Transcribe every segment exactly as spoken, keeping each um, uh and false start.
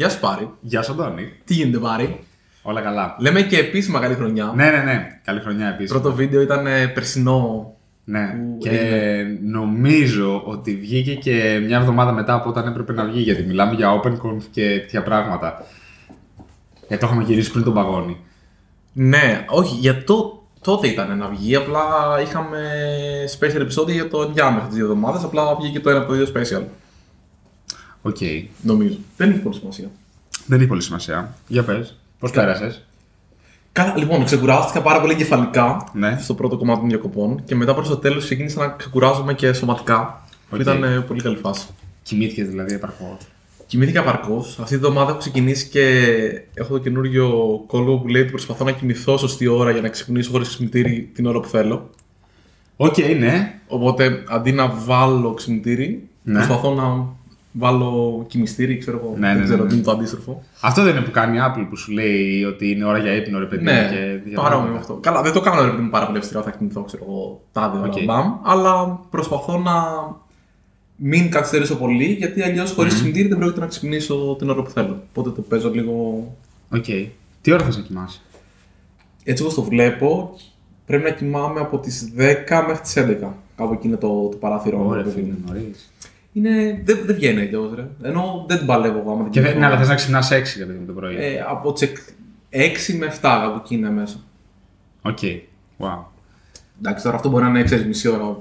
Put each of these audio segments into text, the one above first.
Γεια σου Πάρη. Γεια σου Αντώνη. Τι γίνεται Πάρη? Όλα καλά. Λέμε και επίσημα καλή χρονιά. Ναι, ναι, ναι. Καλή χρονιά επίσημα. Πρώτο βίντεο ήταν περσινό. Ναι. Και έγινε. Νομίζω ότι βγήκε και μια εβδομάδα μετά από όταν έπρεπε να βγει. Γιατί μιλάμε για OpenConf και τέτοια πράγματα. Ε, το είχαμε γυρίσει πριν τον παγόνι. Ναι, όχι. Για το, τότε ήταν να βγει. Απλά είχαμε special επεισόδιο για το ενδιάμεσο τις δύο εβδομάδες. Απλά βγήκε το ένα από το δύο special. Οκ. Okay. Νομίζω. Δεν έχει πολύ σημασία. Δεν έχει πολύ σημασία. Για πες. Πώς πέρασες? Καλά, λοιπόν, ξεκουράστηκα πάρα πολύ εγκεφαλικά, ναι, στο πρώτο κομμάτι των διακοπών και μετά προς το τέλος ξεκίνησα να ξεκουράζομαι και σωματικά. Okay. Ήταν ε, πολύ καλή φάση. Κοιμήθηκες δηλαδή επαρκώς? Κοιμήθηκα επαρκώς. Αυτή τη βδομάδα έχω ξεκινήσει και έχω το καινούριο κόλπο που λέει ότι προσπαθώ να κοιμηθώ σωστή ώρα για να ξυπνήσω χωρίς ξυπνητήρι την ώρα που θέλω. Οκ, okay, ναι. Οπότε αντί να βάλω ξυπνητήρι, ναι, προσπαθώ να βάλω κοιμιστήρι, ξέρω εγώ. Ναι, δεν ναι, ξέρω τι ναι, ναι. είναι το αντίστροφο. Αυτό δεν είναι που κάνει η Apple που σου λέει ότι είναι ώρα για ύπνο, ρε παιδί? Ναι, και παρόμοιο αυτό. Καλά, δεν το κάνω ρε παιδί μου πάρα πολύ αυστηρά. Θα κοιμηθώ, ξέρω εγώ, τάδε όλα. Okay. Μπαμ, αλλά προσπαθώ να μην καθυστερήσω πολύ γιατί αλλιώς χωρίς mm-hmm. ξυπνητήρι δεν πρόκειται να ξυπνήσω την ώρα που θέλω. Οπότε το παίζω λίγο. Οκ. Okay. Τι ώρα θα σε κοιμάσαι? Έτσι όπως το βλέπω, πρέπει να κοιμάμαι από τις δέκα μέχρι τις έντεκα. Κάπου εκεί είναι το, το παράθυρο. Ωραία, είναι νωρίς. Είναι... Δεν δε βγαίνει αλλιώς, ρε. Ενώ δεν την παλεύω εγώ. Και δεν... Ναι, αλλά θες να ξυπνάς έξι με το πρωί. Ε, από τσεκ... έξι με εφτά από εκεί είναι μέσα. Οκ. Okay. Wow. Εντάξει, τώρα αυτό μπορεί να είναι έξι μισή ώρα.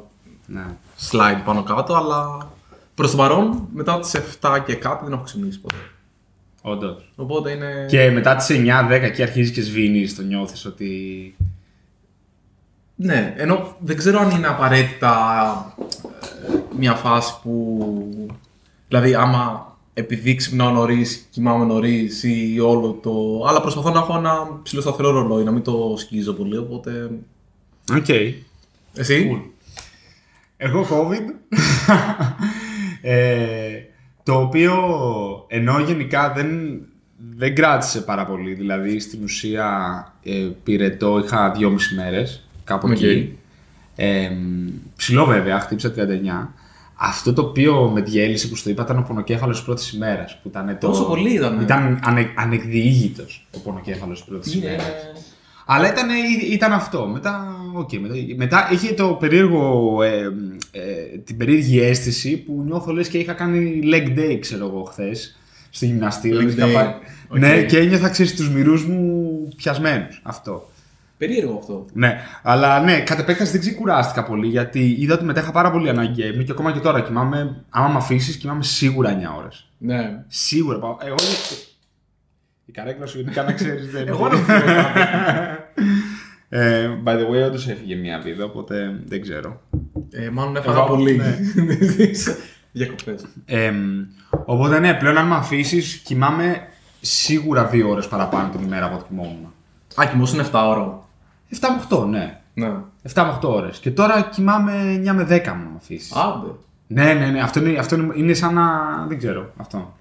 Ναι. Slide πάνω κάτω, αλλά προς το παρόν μετά τις εφτά και κάτι δεν έχω ξυπνήσει ποτέ. Όντως. Οπότε είναι... Και μετά τις εννιά δέκα και αρχίζεις και σβήνεις, το νιώθεις ότι... Ναι, ενώ δεν ξέρω αν είναι απαραίτητα μια φάση που. Δηλαδή, άμα επειδή ξυπνάω νωρίς, κοιμάμαι νωρίς ή όλο το. Αλλά προσπαθώ να έχω ένα ψηλοσταθερό ρολόι, να μην το σκίζω πολύ. Οπότε. Οκ. Okay. Εσύ? Cool. Εγώ COVID. ε, το οποίο ενώ γενικά δεν, δεν κράτησε πάρα πολύ. Δηλαδή, στην ουσία ε, πυρετό είχα δυόμιση μέρες. Κάπου okay. εκεί. Ε, ψηλό βέβαια, χτύπησα τριάντα εννιά. Αυτό το οποίο με διέλυσε που στο είπα ήταν ο πονοκέφαλος της πρώτης ημέρας. Τόσο το... πολύ ήταν. Ήταν ανε... ανεκδιήγητος ο πονοκέφαλος της πρώτης yeah. ημέρας. Αλλά ήταν, ήταν αυτό. Μετά, okay, μετά, μετά είχε το περίεργο, ε, ε, την περίεργη αίσθηση που νιώθω λες και είχα κάνει leg day, ξέρω εγώ, χθες στο γυμναστήριο. Πάει... Okay. Ναι, και ένιωθα, ξέρεις, τους μυρούς μου πιασμένους. Αυτό. Περίεργο αυτό. Ναι, αλλά ναι, κατ' επέκταση δεν ξεκουράστηκα πολύ γιατί είδα ότι μετά είχα πάρα πολύ ανάγκη ύπνου και ακόμα και τώρα κοιμάμαι. Άμα με αφήσεις, κοιμάμαι σίγουρα εννιά ώρες. Ναι. Σίγουρα. Εγώ. Η καρέκλα σου γενικά να ξέρεις δεν είναι. Εγώ δεν ξέρω. By the way, όντως έφυγε μια βίδα, οπότε δεν ξέρω. Ε, μάλλον έφαγα πολύ. Ναι. Διακοπές. Ε, οπότε ναι, πλέον αν με αφήσεις, κοιμάμαι σίγουρα δύο ώρες παραπάνω την ημέρα από ό,τι κοιμόμουν. Α, κοιμόσουν εφτά ώρες. εφτά με οκτώ, ναι. ναι. εφτά με οκτώ ώρες. Και τώρα κοιμάμαι εννιά με δέκα, μου αφήσεις. Άντε. Ναι, ναι, ναι. Αυτό είναι, αυτό είναι σαν να. Δεν ξέρω. Αυτό.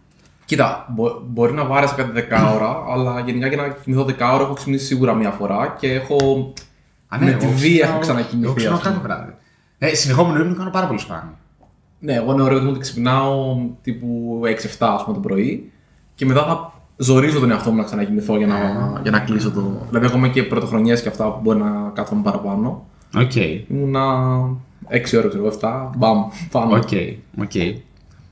Κοίτα, μπο- μπορεί να βάρεσαι κάτι δέκα ώρα, αλλά γενικά για να κοιμηθώ δέκα ώρα έχω ξυπνήσει σίγουρα μία φορά και έχω. Α, ναι, με τη βία έχω ξανακοιμηθεί. Ξυπνάω κάθε βράδυ. Ε, συνεχόμενο ύπνο κάνω πάρα πολύ σπάνιο. Ναι, εγώ είναι ωραίο ότι ξυπνάω τύπου έξι εφτά α πούμε το πρωί και μετά θα. Ζορίζω τον εαυτό μου να ξανακοιμηθώ για να, yeah. για να κλείσω το. Δηλαδή, έχουμε και πρωτοχρονιές και αυτά που μπορεί να κάθομαι παραπάνω. Οκ. Okay. Ήμουνα έξι ώρες, ξέρω εγώ, εφτά. Μπαμ, πάνω. Οκ. Okay. Okay.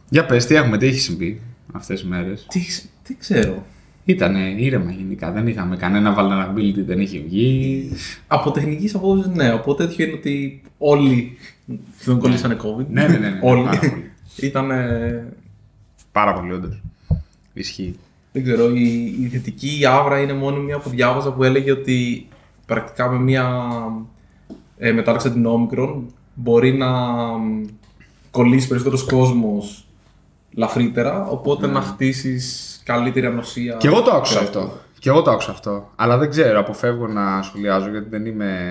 Για πες, τι έχουμε, τι έχει συμβεί αυτές τις μέρες? Τι, τι ξέρω. Ήτανε ήρεμα γενικά. Δεν είχαμε κανένα vulnerability, δεν είχε βγει. Από τεχνικής απόψης, ναι. Από τέτοιο είναι ότι όλοι. Δεν κολλήσανε COVID. Ναι, ναι, ναι. ναι όλοι. Ήτανε. Πάρα πολύ, όντως. Ισχύει. Δεν ξέρω, η, η θετική άβρα είναι μόνο μια που διάβαζα που έλεγε ότι πρακτικά με μια ε, μετάλλαξη την όμικρον μπορεί να κολλήσει περισσότερος κόσμος λαφρύτερα, οπότε mm. να χτίσεις καλύτερη ανοσία. Και εγώ το άκουσα αυτό. Και εγώ το άκουσα αυτό. Αλλά δεν ξέρω, αποφεύγω να σχολιάζω γιατί δεν είμαι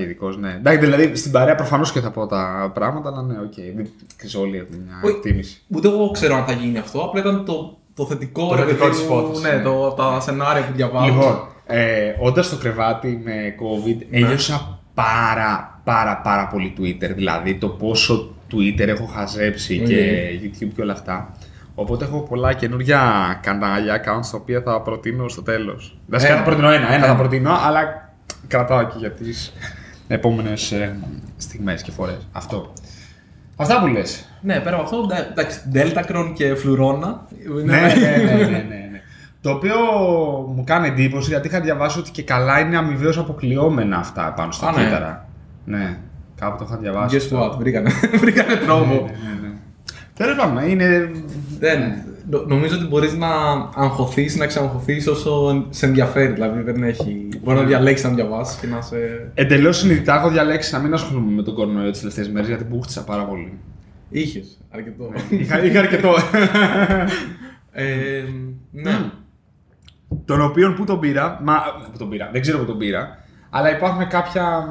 ειδικός. Ναι. Εντάξει, δηλαδή στην παρέα προφανώς και θα πω τα πράγματα, αλλά ναι, οκ. Okay. Ξέρεις, όλοι έχουν μια εκτίμηση. Ούτε εγώ ξέρω αν θα γίνει αυτό, απλά ήταν το. Το θετικό, το ρε, θετικό της υπόθεσης. Ναι, το, τα σενάρια που διαβάζω. Λοιπόν, ε, όντας στο κρεβάτι με COVID, ναι, ένιωσα πάρα πάρα πάρα πολύ Twitter. Δηλαδή το πόσο Twitter έχω χαζέψει mm. και YouTube και όλα αυτά. Οπότε έχω πολλά καινούργια κανάλια, accounts τα οποία θα προτείνω στο τέλος. Δεν θα προτείνω ένα, ένα θα προτείνω, αλλά κρατάω και για τις επόμενες ε, στιγμές και φορές. Αυτό. Αυτά που λες. Ναι, πέρα από αυτό, εντάξει, Δέλτα, Κρόν και Φλουρόνα. Ναι, ναι, ναι, ναι, ναι. Το οποίο μου κάνει εντύπωση, γιατί είχα διαβάσει ότι και καλά είναι αμοιβαίως αποκλειόμενα αυτά πάνω στα κύτταρα. Ναι. ναι, κάπου το είχα διαβάσει. Guess what, βρήκανε, βρήκανε τρόπο. Ναι, ναι, ναι. Τέλος πάντων, είναι. Ναι. Νομίζω ότι μπορείς να αγχωθείς, να ξαναγχωθείς όσο σε ενδιαφέρει. Δηλαδή, δεν έχει. Μπορεί να διαλέξεις να διαβάσεις και να σε. Εντελώς συνειδητά έχω διαλέξει να μην ασχολούμαι με τον κορονοϊό τις τελευταίες μέρες, γιατί μπούχτησα πάρα πολύ. Είχες αρκετό. Είχα αρκετό. ε, ναι. Τον οποίον που τον πήρα. Μα, που τον πήρα. Δεν ξέρω που τον πήρα. Αλλά υπάρχουν κάποια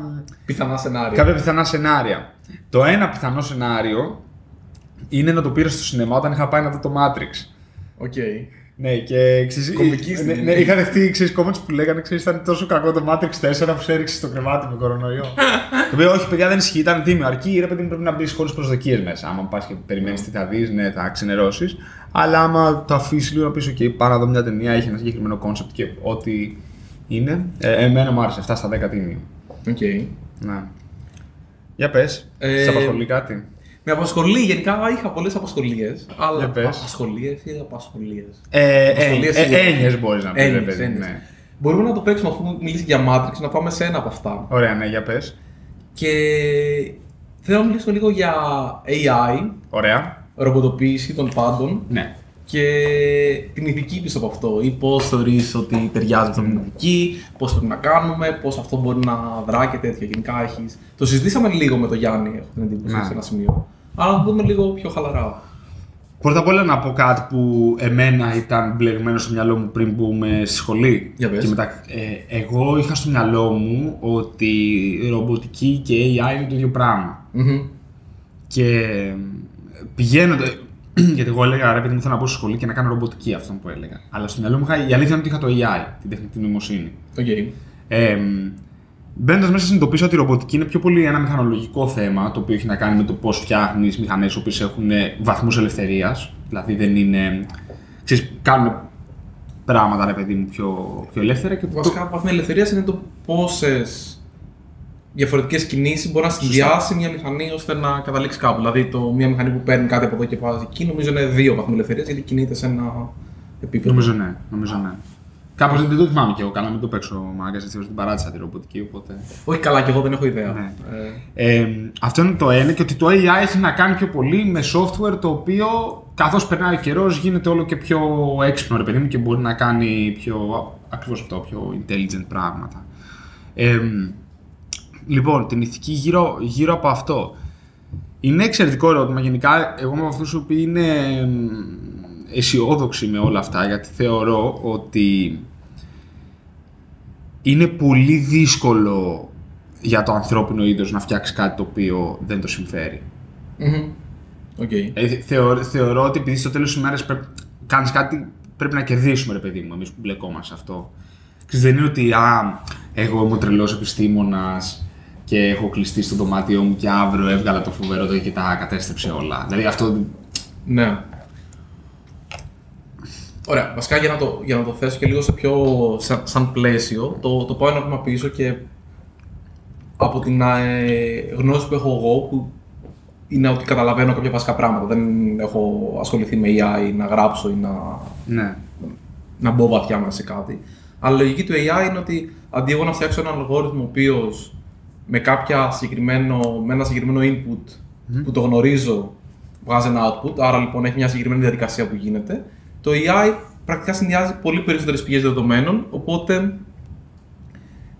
πιθανά σενάρια. Κάποια πιθανά σενάρια. Το ένα πιθανό σενάριο είναι να το πήρα στο σινεμά όταν είχα πάει να δω το Matrix. Οκ. Okay. Ναι, και ξέρεις. Κομική στιγμή. Ναι, είχα δεχτεί ξέρεις comments που λέγανε ξέρεις ήταν τόσο κακό το Matrix τέσσερα που σε έριξε στο κρεβάτι με κορονοϊό. Το οποίο όχι, παιδιά, δεν ισχύει, ήταν τίμιο. Αρκεί, ρε παιδί, πρέπει να μπει χωρίς προσδοκίες μέσα. Άμα πας και περιμένεις τι θα δεις, ναι, θα ξενερώσεις. Αλλά άμα το αφήσεις λίγο να πεις, OK, πάω να δω μια ταινία, έχει ένα συγκεκριμένο concept και ό,τι είναι. Ε, εμένα μου άρεσε, επτά στα δέκα τίμιο. Οκ. Okay. Να. Για πες, ε... σε απασχολεί κάτι. Με απασχολεί, γενικά είχα πολλές απασχολίες. Αλλά απασχολίες ή απασχολίες. Έννοιες μπορείς να πεις, ρε παιδί. Ναι. Μπορούμε να το παίξουμε αφού μιλήσει για Matrix, να πάμε σε ένα από αυτά. Ωραία, ναι, για πες. Και θέλω να μιλήσουμε λίγο για έι άι. Ωραία. Ρομποτοποίηση των πάντων. Ναι. Και την ηθική πίσω από αυτό. Ή πώς θεωρείς ότι ταιριάζει με την ηθική, πώς πρέπει να κάνουμε, πώς αυτό μπορεί να δράει και τέτοια. Γενικά έχεις. Το συζητήσαμε λίγο με τον Γιάννη, έχω την εντύπωση, ναι, σε ένα σημείο. Αλλά να δούμε λίγο πιο χαλαρά. Πρώτα απ' όλα να πω κάτι που εμένα ήταν μπλεγμένο στο μυαλό μου πριν μπούμε στη σχολή. Για πες. Και μετά, ε, εγώ είχα στο μυαλό μου ότι ρομποτική και έι άι είναι το ίδιο πράγμα. Mm-hmm. Και πηγαίνοντα. Γιατί εγώ έλεγα ρε παιδί μου, θέλω να πω στη σχολή και να κάνω ρομποτική, αυτό που έλεγα. Αλλά στο μυαλό μου είχα, η αλήθεια είναι ότι είχα το έι άι, την τεχνητή νοημοσύνη. Okay. Ε, Μπαίνοντας μέσα, συνειδητοποίησα ότι η ρομποτική είναι πιο πολύ ένα μηχανολογικό θέμα, το οποίο έχει να κάνει με το πώς φτιάχνεις μηχανές οι οποίες έχουν βαθμούς ελευθερίας. Δηλαδή δεν είναι. Ξέρεις, κάνουν πράγματα ρε παιδί μου πιο, πιο ελεύθερα. Και το βασικά βαθμό ελευθερίας είναι το πόσες διαφορετικές κινήσεις μπορεί να συνδυάσει μια μηχανή ώστε να καταλήξει κάπου. Δηλαδή, το, μια μηχανή που παίρνει κάτι από εδώ και βάζει εκεί, νομίζω είναι δύο βαθμού ελευθερίας γιατί κινείται σε ένα επίπεδο. Νομίζω ναι. Νομίζω ναι. Κάπως δεν το θυμάμαι κι εγώ. Καλά, μην το παίξω μάγκας, έτσι την παράτησα τη ρομποτική. Οπότε. Όχι, καλά, κι εγώ δεν έχω ιδέα. Ναι. Ε... Ε, αυτό είναι το ένα. Και ότι το έι άι έχει να κάνει πιο πολύ με software το οποίο καθώς περνάει ο καιρός γίνεται όλο και πιο έξυπνο ρε παιδί μου και μπορεί να κάνει πιο ακριβώς αυτό, πιο intelligent πράγματα. Ε, Λοιπόν, την ηθική γύρω, γύρω από αυτό. Είναι εξαιρετικό ερώτημα. Γενικά, εγώ είμαι από αυτούς που είναι αισιόδοξοι με όλα αυτά, γιατί θεωρώ ότι είναι πολύ δύσκολο για το ανθρώπινο είδος να φτιάξει κάτι το οποίο δεν το συμφέρει. Mm-hmm. Okay. Ε, θεω, θεωρώ ότι επειδή στο τέλος της ημέρας πρέπει, κάνεις κάτι, πρέπει να κερδίσουμε, ρε παιδί μου, εμείς που μπλεκόμαστε σε αυτό. Δεν είναι ότι α, εγώ είμαι ο τρελός επιστήμονας και έχω κλειστεί στο δωμάτιό μου και αύριο έβγαλα το φοβερό το και τα κατέστρεψε όλα. Δηλαδή αυτό. Ναι. Ωραία. Βασικά για να το, για να το θέσω και λίγο σε πιο σαν, σαν πλαίσιο, το, το πάω ένα βήμα πίσω και από την ε, γνώση που έχω εγώ, που είναι ότι καταλαβαίνω κάποια βασικά πράγματα. Δεν έχω ασχοληθεί με έι άι να γράψω ή να, ναι, να μπω βαθιά μέσα σε κάτι. Αλλά η λογική του έι άι είναι ότι αντί εγώ να φτιάξω έναν αλγόριθμο ο οποίος με, με ένα συγκεκριμένο input mm. που το γνωρίζω βγάζει ένα output, άρα λοιπόν έχει μια συγκεκριμένη διαδικασία που γίνεται, το έι άι πρακτικά συνδυάζει πολύ περισσότερες πηγές δεδομένων, οπότε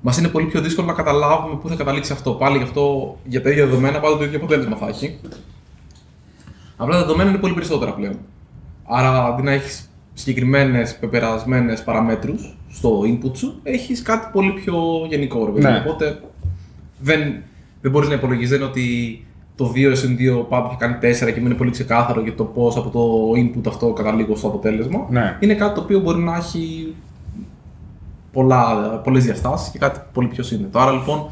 μας είναι πολύ πιο δύσκολο να καταλάβουμε πού θα καταλήξει αυτό. Πάλι γι' αυτό για τα ίδια δεδομένα πάντα το ίδιο αποτέλεσμα θα έχει. Απλά τα δεδομένα είναι πολύ περισσότερα πλέον. Άρα αντί να έχεις συγκεκριμένες πεπερασμένες παραμέτρους στο input σου, έχεις κάτι πολύ πιο γενικό, ρε παιδί. Ναι. Οπότε δεν, δεν μπορείς να υπολογίζεις ότι το δύο συν δύο πάντα θα κάνει τέσσερα και είναι πολύ ξεκάθαρο για το πώς από το input αυτό καταλήγω στο αποτέλεσμα. Ναι. Είναι κάτι το οποίο μπορεί να έχει πολλά, πολλές διαστάσεις και κάτι πολύ πιο σύνθετο. Άρα λοιπόν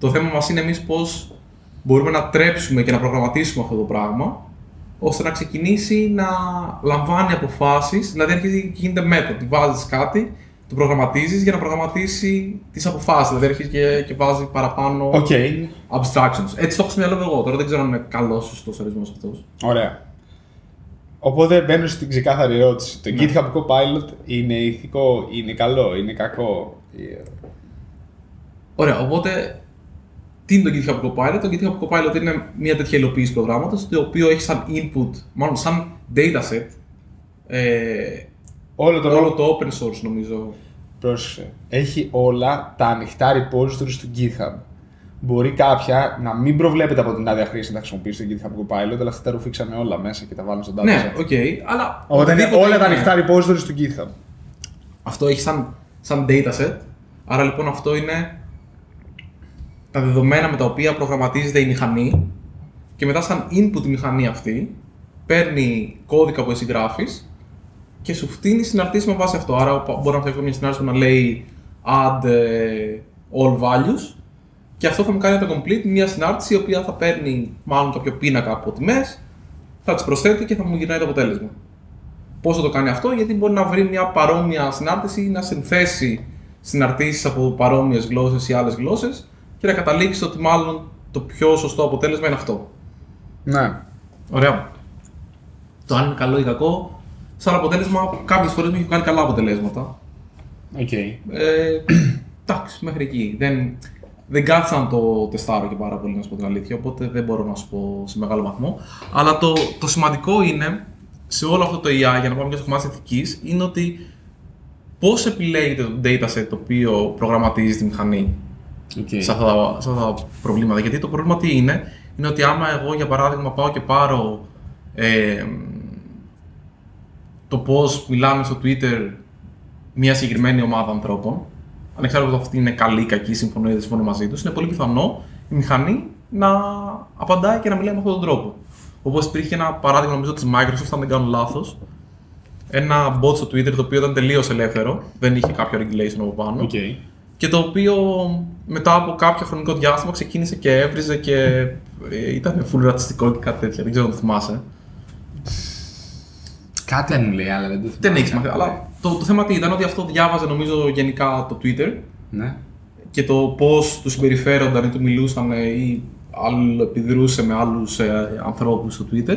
το θέμα μας είναι εμείς πώς μπορούμε να τρέψουμε και να προγραμματίσουμε αυτό το πράγμα ώστε να ξεκινήσει να λαμβάνει αποφάσεις, δηλαδή αρχίζει και γίνεται method. Βάζεις κάτι, το προγραμματίζεις για να προγραμματίσει τις αποφάσεις. Δηλαδή αρχίζει και, και βάζει παραπάνω okay. abstractions. Έτσι το έχω σημειώσει εγώ. Τώρα δεν ξέρω αν είναι καλός σωστός ορισμός αυτός. Ωραία. Οπότε μπαίνω στην ξεκάθαρη ερώτηση. Το ναι. GitHub Copilot είναι ηθικό, είναι καλό, είναι κακό? Yeah. Ωραία, οπότε τι είναι το GitHub Copilot? Το GitHub Copilot είναι μια τέτοια υλοποίηση προγράμματος, το οποίο έχει σαν input, μάλλον σαν dataset, ε, όλο, το, όλο το open source νομίζω. Πρόσεξε, έχει όλα τα ανοιχτά repositories του GitHub. Μπορεί κάποια να μην προβλέπεται από την άδεια χρήση να χρησιμοποιήσει το GitHub Copilot, αλλά αυτά τα ρουφήξαμε όλα μέσα και τα βάλαμε στον dataset. Ναι, οκ, okay, αλλά... Οπότε είναι όλα είναι... τα ανοιχτά repositories του GitHub. Αυτό έχει σαν, σαν dataset, άρα λοιπόν αυτό είναι... τα δεδομένα με τα οποία προγραμματίζεται η μηχανή και μετά σαν input η μηχανή αυτή παίρνει κώδικα που εσύ γράφεις και σου φτύνει συναρτήσεις με βάση αυτό. Άρα μπορώ να φτιάξω μια συνάρτηση που να λέει add all values και αυτό θα μου κάνει το complete μια συνάρτηση η οποία θα παίρνει μάλλον κάποιο πίνακα από τιμές, θα τις προσθέτει και θα μου γυρνάει το αποτέλεσμα. Πώς θα το κάνει αυτό? Γιατί μπορεί να βρει μια παρόμοια συνάρτηση ή να συνθέσει συναρτήσεις από παρόμοιες γλώσσες ή άλλες γλώσσες και να καταλήξεις ότι μάλλον το πιο σωστό αποτέλεσμα είναι αυτό. Ναι. Ωραία. Το αν είναι καλό ή κακό, σαν αποτέλεσμα κάποιες φορές μου έχει κάνει καλά αποτελέσματα. Οκ. Okay. Εντάξει, μέχρι εκεί. Δεν, δεν κάθισα να το τεστάρω και πάρα πολύ, να σου πω την αλήθεια, οπότε δεν μπορώ να σου πω σε μεγάλο βαθμό. Αλλά το, το σημαντικό είναι, σε όλο αυτό το έι άι, για να πάμε και στο κομμάτι της ηθικής, είναι ότι πώς επιλέγετε το dataset το οποίο προγραμματίζει τη μηχανή. Okay. Σε αυτά, τα, σε αυτά τα προβλήματα. Γιατί το πρόβλημα τι είναι, είναι ότι άμα εγώ για παράδειγμα πάω και πάρω ε, το πώς μιλάνε στο Twitter μια συγκεκριμένη ομάδα ανθρώπων, ανεξάρτητα ότι αυτή είναι καλή ή κακή, συμφωνώ ή δεν συμφωνώ μαζί τους, είναι πολύ πιθανό η μηχανή να απαντάει και να μιλάει με αυτόν τον τρόπο. Όπως υπήρχε ένα παράδειγμα νομίζω της Microsoft, αν δεν κάνω λάθος, ένα bot στο Twitter το οποίο ήταν τελείως ελεύθερο, δεν είχε κάποιο regulation από πάνω. Okay. Και το οποίο μετά από κάποιο χρονικό διάστημα ξεκίνησε και έβριζε και ήταν full ρατσιστικό και κάτι τέτοια. Δεν ξέρω αν το θυμάσαι. Κάτι αν λέει, αλλά δεν το θυμάμαι. Δεν έχεις μάθει. Αλλά το, το θέμα τι ήταν, ότι αυτό διάβαζε νομίζω γενικά το Twitter. Ναι. Και το πώς του συμπεριφέρονταν ή του μιλούσαν ή αλληλοεπιδρούσε με άλλους ε, ανθρώπους στο Twitter.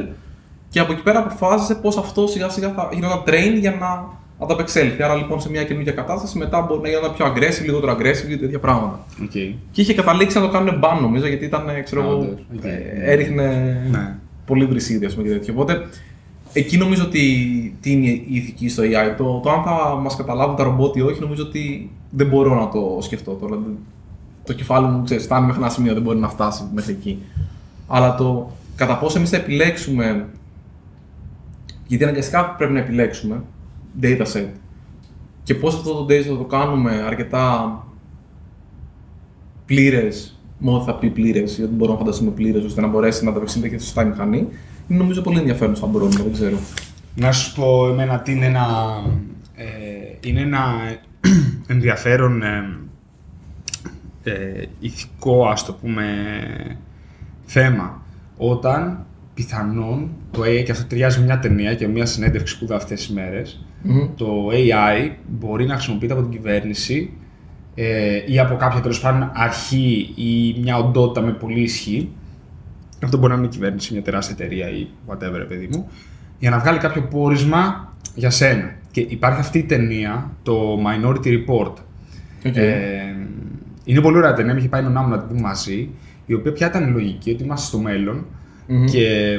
Και από εκεί πέρα αποφάσισε πώς αυτό σιγά σιγά θα γινόταν train για να. Ανταπεξέλθει. Άρα λοιπόν σε μια καινούργια κατάσταση μετά μπορεί να γίνονταν πιο aggressive, λιγότερο aggressive ή τέτοια πράγματα. Okay. Και είχε καταλήξει να το κάνουν ban νομίζω, γιατί ήταν, ξέρω, okay. ε, έριχνε yeah. πολύ βρυσίδια και τέτοια. Οπότε εκεί νομίζω ότι τι είναι η ηθική στο έι άι. Το, το αν θα μας καταλάβουν τα ρομπότ ή όχι, νομίζω ότι δεν μπορώ να το σκεφτώ τώρα. Το κεφάλι μου ξέρει, φτάνει μέχρι ένα σημείο, δεν μπορεί να φτάσει μέχρι εκεί. Αλλά το κατά πόσο εμείς θα επιλέξουμε, γιατί αναγκαστικά πρέπει να επιλέξουμε dataset και πώς αυτό το dataset θα το κάνουμε αρκετά πλήρες, μόνο θα πει πλήρες ή ότι μπορούμε να φανταστούμε πλήρες ώστε να μπορέσει να τα απευθύνεται και σωστά η μηχανή, είναι νομίζω πολύ ενδιαφέρον σαν πρόβλημα, δεν ξέρω. Να σου πω εμένα τι είναι ένα, ε, είναι ένα ενδιαφέρον ε, ε, ηθικό, ας το πούμε, θέμα όταν πιθανόν το έι άι, και αυτό ταιριάζει με μια ταινία και μια συνέντευξη που είδα αυτές τις μέρες, mm-hmm. το έι άι μπορεί να χρησιμοποιείται από την κυβέρνηση ε, ή από κάποια τέλος πάντων αρχή ή μια οντότητα με πολύ ισχύ. Αυτό μπορεί να είναι η κυβέρνηση, μια τεράστια εταιρεία ή whatever, παιδί μου, για να βγάλει κάποιο πόρισμα για σένα. Και υπάρχει αυτή η ταινία, το Minority report. Okay. Ε, είναι πολύ ωραία ταινία, είχε πάει ο Νάμου να την δούμε μαζί, η οποία πια ήταν η λογική ότι είμαστε στο μέλλον. Mm-hmm. Και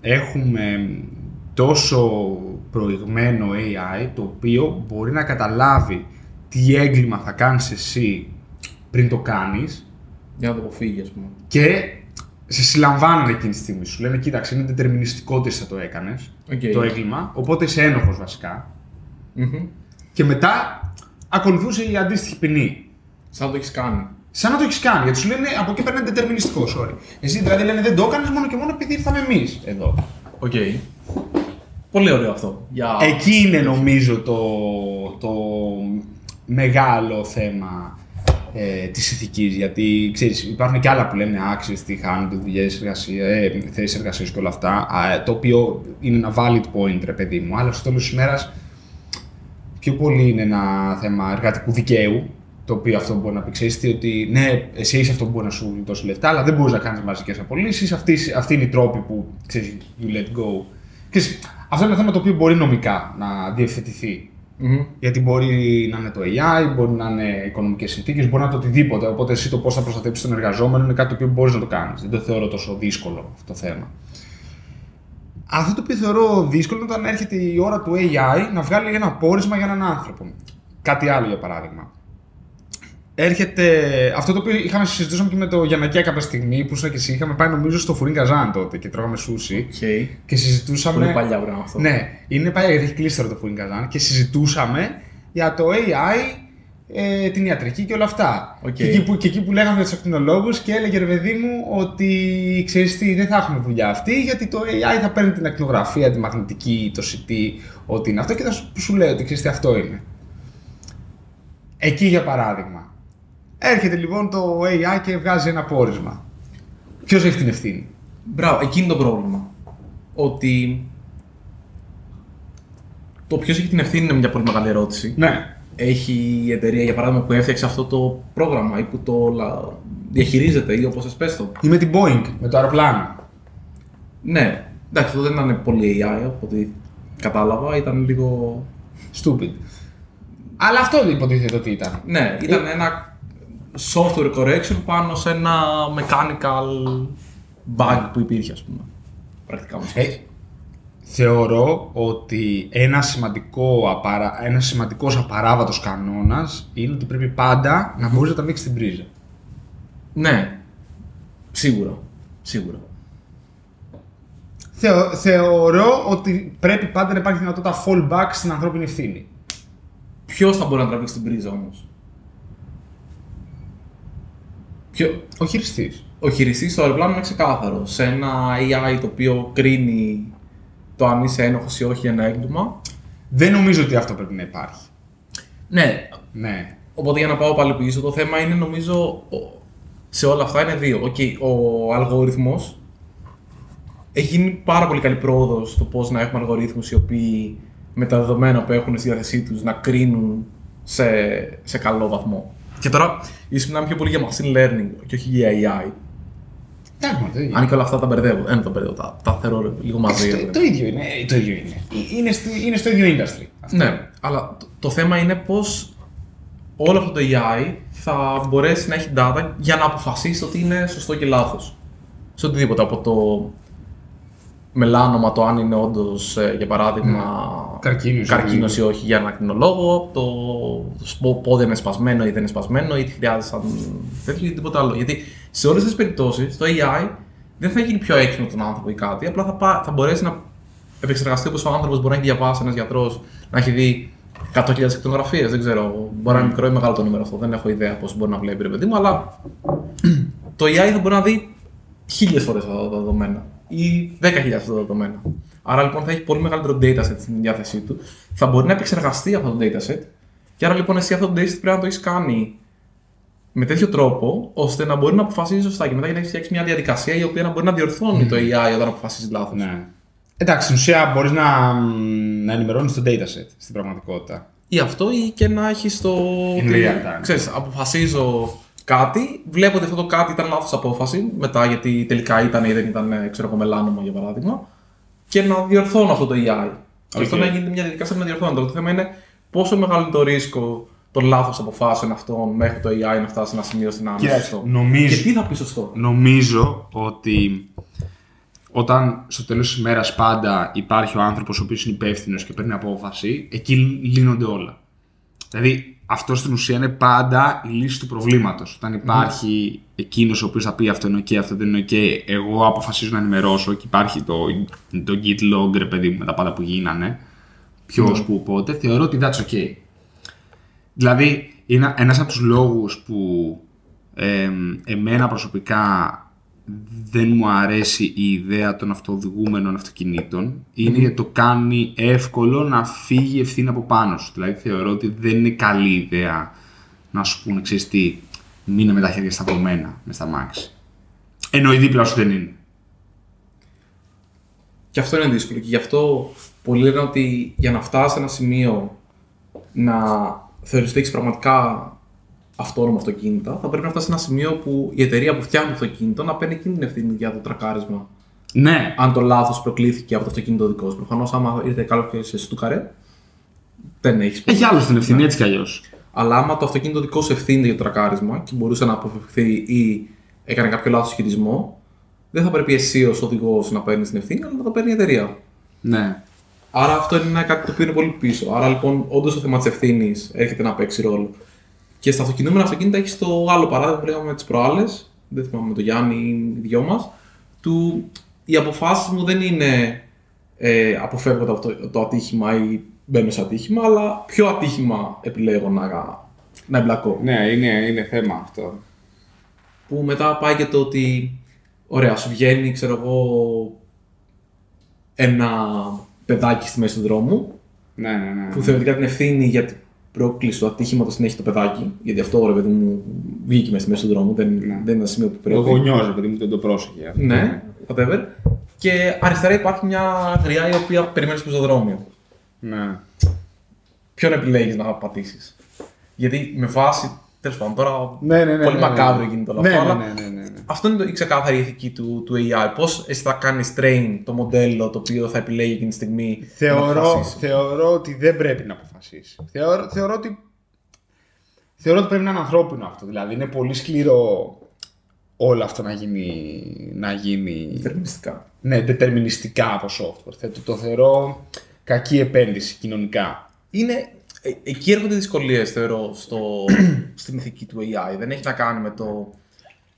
έχουμε τόσο προηγμένο έι άι το οποίο μπορεί να καταλάβει τι έγκλημα θα κάνεις εσύ πριν το κάνεις για να το αποφύγει, ας πούμε. Και σε συλλαμβάνουν εκείνη τη στιγμή. Σου λένε, κοίταξε, είναι δετερμινιστικό ότι θα το έκανες okay. το έγκλημα, οπότε είσαι ένοχος βασικά. Mm-hmm. Και μετά ακολουθούσε η αντίστοιχη ποινή. Σαν να το έχεις κάνει. Σαν να το έχεις κάνει, γιατί σου λένε από εκεί πέρα είναι δετερμινιστικό, sorry. Εσύ δηλαδή λένε δεν το έκανες μόνο και μόνο επειδή ήρθαμε εμείς εδώ. Οκ. Okay. Πολύ ωραίο αυτό. Για... Εκεί είναι νομίζω το, το μεγάλο θέμα ε, της ηθικής, γιατί ξέρεις, υπάρχουν και άλλα που λένε άξιες, τι χάνονται, δουλειές, θέσεις εργασίας και όλα αυτά, το οποίο είναι ένα valid point, ρε παιδί μου, αλλά στο τέλος της ημέρας πιο πολύ είναι ένα θέμα εργατικού δικαίου, το οποίο αυτό μπορεί να πει, ξέρεις, ότι ναι, εσύ είσαι αυτό που μπορεί να σου δώσει λεφτά, αλλά δεν μπορεί να κάνει μαζικές απολύσεις. Αυτή, αυτή είναι η τρόπη που ξέρεις, you let go. Ξέρεις, αυτό είναι ένα θέμα το οποίο μπορεί νομικά να διευθετηθεί. Mm-hmm. Γιατί μπορεί να είναι το έι άι, μπορεί να είναι οικονομικές συνθήκες, μπορεί να είναι το οτιδήποτε. Οπότε εσύ το πώς θα προστατέψεις τον εργαζόμενο είναι κάτι το οποίο μπορείς να το κάνεις. Δεν το θεωρώ τόσο δύσκολο αυτό το θέμα. Αυτό το οποίο θεωρώ δύσκολο είναι όταν έρχεται η ώρα του έι άι να βγάλει ένα πόρισμα για έναν άνθρωπο. Κάτι άλλο για παράδειγμα. Έρχεται. Αυτό το οποίο είχαμε συζητήσει και με το Γιαννακιά κάποια στιγμή που ήσασταν και εσύ, είχαμε πάει νομίζω στο Φουρίνγκα Ζάν τότε και τρώγαμε σούσι. Okay. Και συζητούσαμε. Είναι παλιά πράγμα αυτό. Ναι, είναι παλιά γιατί έχει κλείσει τώρα το Φουρίνγκα Ζάν και συζητούσαμε για το έι άι, ε, την ιατρική και όλα αυτά. Okay. Και, εκεί που, και εκεί που λέγαμε για τους ακτινολόγους και έλεγε ρε παιδί μου ότι ξέρεις τι, δεν θα έχουμε δουλειά αυτή γιατί το έι άι θα παίρνει την ακτινογραφία, τη μαγνητική, το σι τι, ό,τι είναι αυτό και θα σου, σου λέει ότι ξέρεις τι αυτό είναι. Εκεί για παράδειγμα. Έρχεται λοιπόν το έι άι και βγάζει ένα πόρισμα. Ποιος έχει την ευθύνη? Μπράβο, εκεί είναι το πρόβλημα. Ότι το ποιος έχει την ευθύνη είναι μια πολύ μεγάλη ερώτηση. Ναι. Έχει η εταιρεία για παράδειγμα που έφτιαξε αυτό το πρόγραμμα ή που το διαχειρίζεται ή όπως σας πες το. Ή με την Boeing, με το αεροπλάνο. Ναι, εντάξει, αυτό δεν ήταν πολύ έι άι από ό,τι κατάλαβα, ήταν λίγο stupid. Αλλά αυτό υποτίθεται ότι ήταν. Ναι, ήταν ε... ένα software correction πάνω σε ένα mechanical bug που υπήρχε, ας πούμε. Πρακτικά όμως. Ε, θεωρώ ότι ένα σημαντικό απαρα... ένας σημαντικός απαράβατος κανόνας είναι ότι πρέπει πάντα να μπορείς να τα ανοίξεις την πρίζα. Ναι, σίγουρα, σίγουρα. Θεω... Θεωρώ ότι πρέπει πάντα να υπάρχει δυνατότητα fallback στην ανθρώπινη ευθύνη. Ποιος θα μπορεί να τραβήξει την πρίζα όμως? Ποιο... Ο χειριστής. Ο χειριστής στο αεροπλάνο είναι ξεκάθαρο. Σε ένα έι άι το οποίο κρίνει το αν είσαι ένοχος ή όχι ένα έγκλημα. Δεν νομίζω ότι αυτό πρέπει να υπάρχει. Ναι. Ναι. Οπότε για να πάω πάλι πίσω, το θέμα είναι νομίζω σε όλα αυτά είναι δύο. Okay, ο αλγόριθμος. Έχει γίνει πάρα πολύ καλή πρόοδος στο πώς να έχουμε αλγορίθμους οι οποίοι με τα δεδομένα που έχουν στη διάθεσή τους να κρίνουν σε, σε καλό βαθμό. Και τώρα, ίσως μιλάμε πιο πολύ για machine learning και όχι για έι άι. Πράγματι. Αν και όλα αυτά τα μπερδεύω. Δεν τα μπερδεύω. Τα, τα θεωρώ λίγο μαζί. Το, το ίδιο είναι. Το ίδιο είναι. Είναι, στο, είναι στο ίδιο industry. Αυτό. Ναι, αλλά το, το θέμα είναι πώς όλο αυτό το έι άι θα μπορέσει να έχει data για να αποφασίσει ότι είναι σωστό και λάθος. Σε οτιδήποτε από το μελάνομα, το αν είναι όντως, για παράδειγμα, mm. καρκίνος, καρκίνος ή όχι για έναν ακτινολόγο, το πόδι είναι σπασμένο ή δεν είναι σπασμένο ή τι χρειάζεται σαν τέτοιο ή τίποτα άλλο. Γιατί σε όλες τις περιπτώσεις το έι άι δεν θα γίνει πιο έξυπνο τον άνθρωπο ή κάτι, απλά θα, πά, θα μπορέσει να επεξεργαστεί όπως ο άνθρωπος μπορεί να έχει διαβάσει, ένας γιατρός να έχει δει εκατό χιλιάδες ακτινογραφίες. Δεν ξέρω, μπορεί να είναι μικρό ή μεγάλο το νούμερο αυτό, δεν έχω ιδέα πώς μπορεί να βλέπει ρε παιδί μου, αλλά το έι άι θα μπορεί να δει χίλιες φορές αυτά τα δεδομένα ή δέκα χιλιάδες αυτά τα δεδομένα. Άρα λοιπόν θα έχει πολύ μεγαλύτερο dataset στην διάθεσή του, θα μπορεί να επεξεργαστεί αυτό το dataset, και άρα λοιπόν εσύ αυτό το dataset πρέπει να το έχεις κάνει με τέτοιο τρόπο ώστε να μπορεί να αποφασίζει σωστά και μετά για να έχεις φτιάξει μια διαδικασία η οποία να μπορεί να διορθώνει mm. το έι άι όταν αποφασίζει λάθος. Ναι. Εντάξει, στην ουσία μπορείς να, να ενημερώνεις το dataset στην πραγματικότητα. Ή αυτό ή και να έχεις το. Ξέρεις, αποφασίζω κάτι, βλέπω ότι αυτό το κάτι ήταν λάθος απόφαση, μετά γιατί τελικά ήταν ή δεν ήταν, ξέρω εγώ, μελάνομα για παράδειγμα, και να διορθώνω αυτό το έι άι. Okay. Και αυτό να γίνεται μια διαδικασία να διορθώνεται. Το θέμα είναι πόσο μεγάλο είναι το ρίσκο των λάθος αποφάσεων αυτών μέχρι το έι άι να φτάσει σε ένα σημείο στην άμεση σωστό. Νομίζω, και τι θα πει σωστό. Νομίζω ότι όταν στο τέλος της ημέρας πάντα υπάρχει ο άνθρωπος ο οποίος είναι υπεύθυνος και παίρνει απόφαση, εκεί λύνονται όλα. Δηλαδή, αυτό στην ουσία είναι πάντα η λύση του προβλήματος. Όταν υπάρχει mm. εκείνος ο οποίος θα πει αυτό είναι ok, αυτό δεν είναι ok, εγώ αποφασίζω να ενημερώσω και υπάρχει το, το git log, ρε παιδί μου, με τα πάντα που γίνανε, ποιος, mm. που, πότε, θεωρώ ότι that's ok. Δηλαδή, είναι ένας από τους λόγους που ε, εμένα προσωπικά δεν μου αρέσει η ιδέα των αυτοοδηγούμενων αυτοκινήτων είναι γιατί mm-hmm. το κάνει εύκολο να φύγει ευθύνη από πάνω σου. Δηλαδή θεωρώ ότι δεν είναι καλή ιδέα να σου πούνε, ξέρεις τι, μείνε με τα χέρια σταυρωμένα με στα μάξι. Ενώ η δίπλα σου δεν είναι. Και αυτό είναι δύσκολο. Και γι' αυτό πολλοί λένε ότι για να φτάσει σε ένα σημείο να θεωρηθεί ότι έχει πραγματικά αυτόνομα αυτοκίνητα, θα πρέπει να φτάσει σε ένα σημείο που η εταιρεία που φτιάχνει το αυτοκίνητο να παίρνει εκείνη την ευθύνη για το τρακάρισμα. Ναι. Αν το λάθος προκλήθηκε από το αυτοκίνητο δικό σου. Προφανώς, άμα ήρθε κάποιος εσύ του καρέ, δεν έχεις πρόβλημα. Έχει άλλο την ευθύνη, ναι. Έτσι κι αλλιώς. Αλλά άμα το αυτοκίνητο δικό σου ευθύνεται για το τρακάρισμα και μπορούσε να αποφευχθεί ή έκανε κάποιο λάθος χειρισμό, δεν θα πρέπει εσύ ως οδηγός να παίρνεις την ευθύνη, αλλά να το παίρνει η εταιρεία. Ναι. Άρα αυτό είναι κάτι το οποίο είναι πολύ πίσω. Άρα λοιπόν, όντως το θέμα της ευθύνης έρχεται να παίξει ρόλο. Και στα αυτοκινούμενα αυτοκίνητα έχεις το άλλο παράδειγμα που λέγαμε τις προάλλες, δεν θυμάμαι με τον Γιάννη ή οι δυο μας, του οι αποφάσεις μου δεν είναι ε, αποφεύγω το, το ατύχημα ή μπαίνω σε ατύχημα, αλλά ποιο ατύχημα επιλέγω να, να εμπλακώ. Ναι, είναι, είναι θέμα αυτό. Που μετά πάει και το ότι, ωραία, σου βγαίνει, ξέρω εγώ, ένα παιδάκι στη μέση του δρόμου, ναι, ναι, ναι, ναι. Που θεωρητικά την ευθύνη για την πρόκληση του ατύχηματος την έχει το παιδάκι, γιατί αυτό, ρε παιδί μου, βγήκε μέσα στη μέση του δρόμου, δεν, ναι. Δεν είναι ένα σημείο που πρέπει. Ο γονιός, ρε παιδί μου, δεν το πρόσεχε. Αυτό. Ναι, whatever. Και αριστερά υπάρχει μια γριά η οποία περιμένει στο πεζοδρόμιο. Ναι. Ποιον επιλέγεις να πατήσεις. Γιατί με βάση. Τέλος πάντων, τώρα. Ναι, ναι, ναι, πολύ ναι, ναι, μακάβριο ναι. Γίνεται όλο αυτό. Ναι, αλλά ναι, ναι, ναι, ναι. Αυτό είναι η ξεκάθαρη ηθική του, του έι άι. Πώς εσύ θα κάνεις train το μοντέλο το οποίο θα επιλέγει εκείνη τη στιγμή. Θεωρώ, θεωρώ ότι δεν πρέπει να αποφασίσει. Θεωρώ, θεωρώ, ότι, θεωρώ ότι πρέπει να είναι ανθρώπινο αυτό. Δηλαδή είναι πολύ σκληρό όλο αυτό να γίνει. Να γίνει... Δετερμινιστικά. Ναι, δετερμινιστικά από software. Το, το θεωρώ κακή επένδυση κοινωνικά. Είναι. Ε, εκεί έρχονται δυσκολίες, θεωρώ, στο, στην ηθική του έι άι. Δεν έχει να κάνει με το.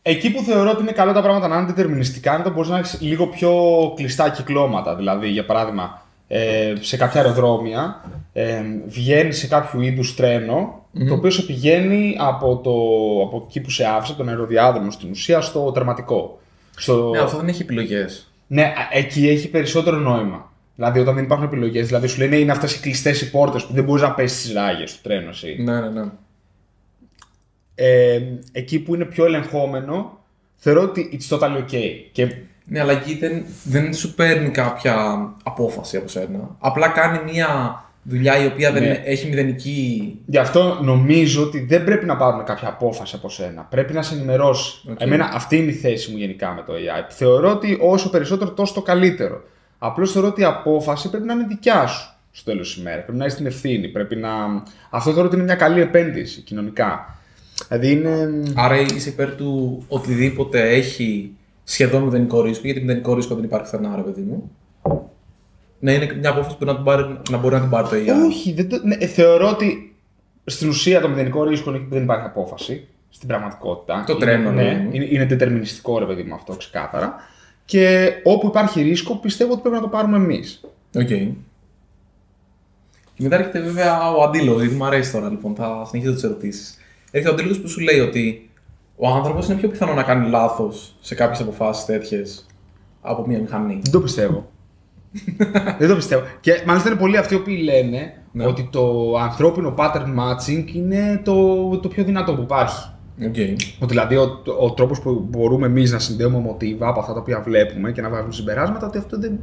Εκεί που θεωρώ ότι είναι καλό τα πράγματα να είναι δετερμινιστικά είναι το μπορεί να έχει λίγο πιο κλειστά κυκλώματα. Δηλαδή, για παράδειγμα, ε, σε κάποια αεροδρόμια ε, βγαίνει σε κάποιο είδους τρένο, mm-hmm. το οποίο σε πηγαίνει από, το, από εκεί που σε άφησε, τον αεροδιάδρομο στην ουσία, στο τερματικό. Στο... Ναι, αυτό δεν έχει επιλογές. Ναι, εκεί έχει περισσότερο νόημα. Δηλαδή, όταν δεν υπάρχουν επιλογές, δηλαδή σου λένε είναι αυτές οι κλειστές οι πόρτες που δεν μπορείς να πέσεις στις ράγες του τρένου, εσύ. Ναι, ναι, ναι. Ε, εκεί που είναι πιο ελεγχόμενο, θεωρώ ότι it's totally ok. Και... Ναι, αλλά εκεί δεν, δεν σου παίρνει κάποια απόφαση από σένα. Απλά κάνει μια δουλειά η οποία δεν ναι. Έχει μηδενική. Γι' αυτό νομίζω ότι δεν πρέπει να πάρουν κάποια απόφαση από σένα. Πρέπει να σε ενημερώσει. Okay. Εμένα αυτή είναι η θέση μου γενικά με το έι άι. Θεωρώ ότι όσο περισσότερο, τόσο το καλύτερο. Απλώς θεωρώ ότι η απόφαση πρέπει να είναι δικιά σου στο τέλος της ημέρας. Πρέπει να έχεις την ευθύνη. Πρέπει να... Αυτό θεωρώ ότι είναι μια καλή επένδυση κοινωνικά. Δηλαδή είναι... Άρα είσαι υπέρ του οτιδήποτε έχει σχεδόν μηδενικό ρίσκο, γιατί μηδενικό ρίσκο δεν υπάρχει ξανά, ρε παιδί μου. Ναι, είναι μια απόφαση που να, την πάρει, να μπορεί να την πάρει το έι άι. Όχι, δεν το... ναι, θεωρώ ότι στην ουσία το μηδενικό ρίσκο είναι εκεί που δεν υπάρχει απόφαση. Στην πραγματικότητα. Το είναι, τρένο, ναι. ναι. Είναι, είναι δετερμινιστικό, ρε παιδί μου, αυτό ξεκάθαρα. Και όπου υπάρχει ρίσκο, πιστεύω ότι πρέπει να το πάρουμε εμείς. Οκ. Okay. Και μετά έρχεται βέβαια ο αντίλογος, γιατί μου αρέσει τώρα λοιπόν, θα συνεχίσω τις ερωτήσεις. Έρχεται ο αντίλογος που σου λέει ότι ο άνθρωπος είναι πιο πιθανό να κάνει λάθος σε κάποιες αποφάσεις τέτοιες από μια μηχανή. Δεν το πιστεύω. Δεν το πιστεύω. Και μάλιστα είναι πολλοί αυτοί οι οποίοι λένε ναι. Ότι το ανθρώπινο pattern matching είναι το, το πιο δυνατό που υπάρχει. Okay. Ότι δηλαδή ο, ο τρόπος που μπορούμε εμείς να συνδέουμε μοτίβα από αυτά τα οποία βλέπουμε και να βγάζουμε συμπεράσματα, ότι αυτό δεν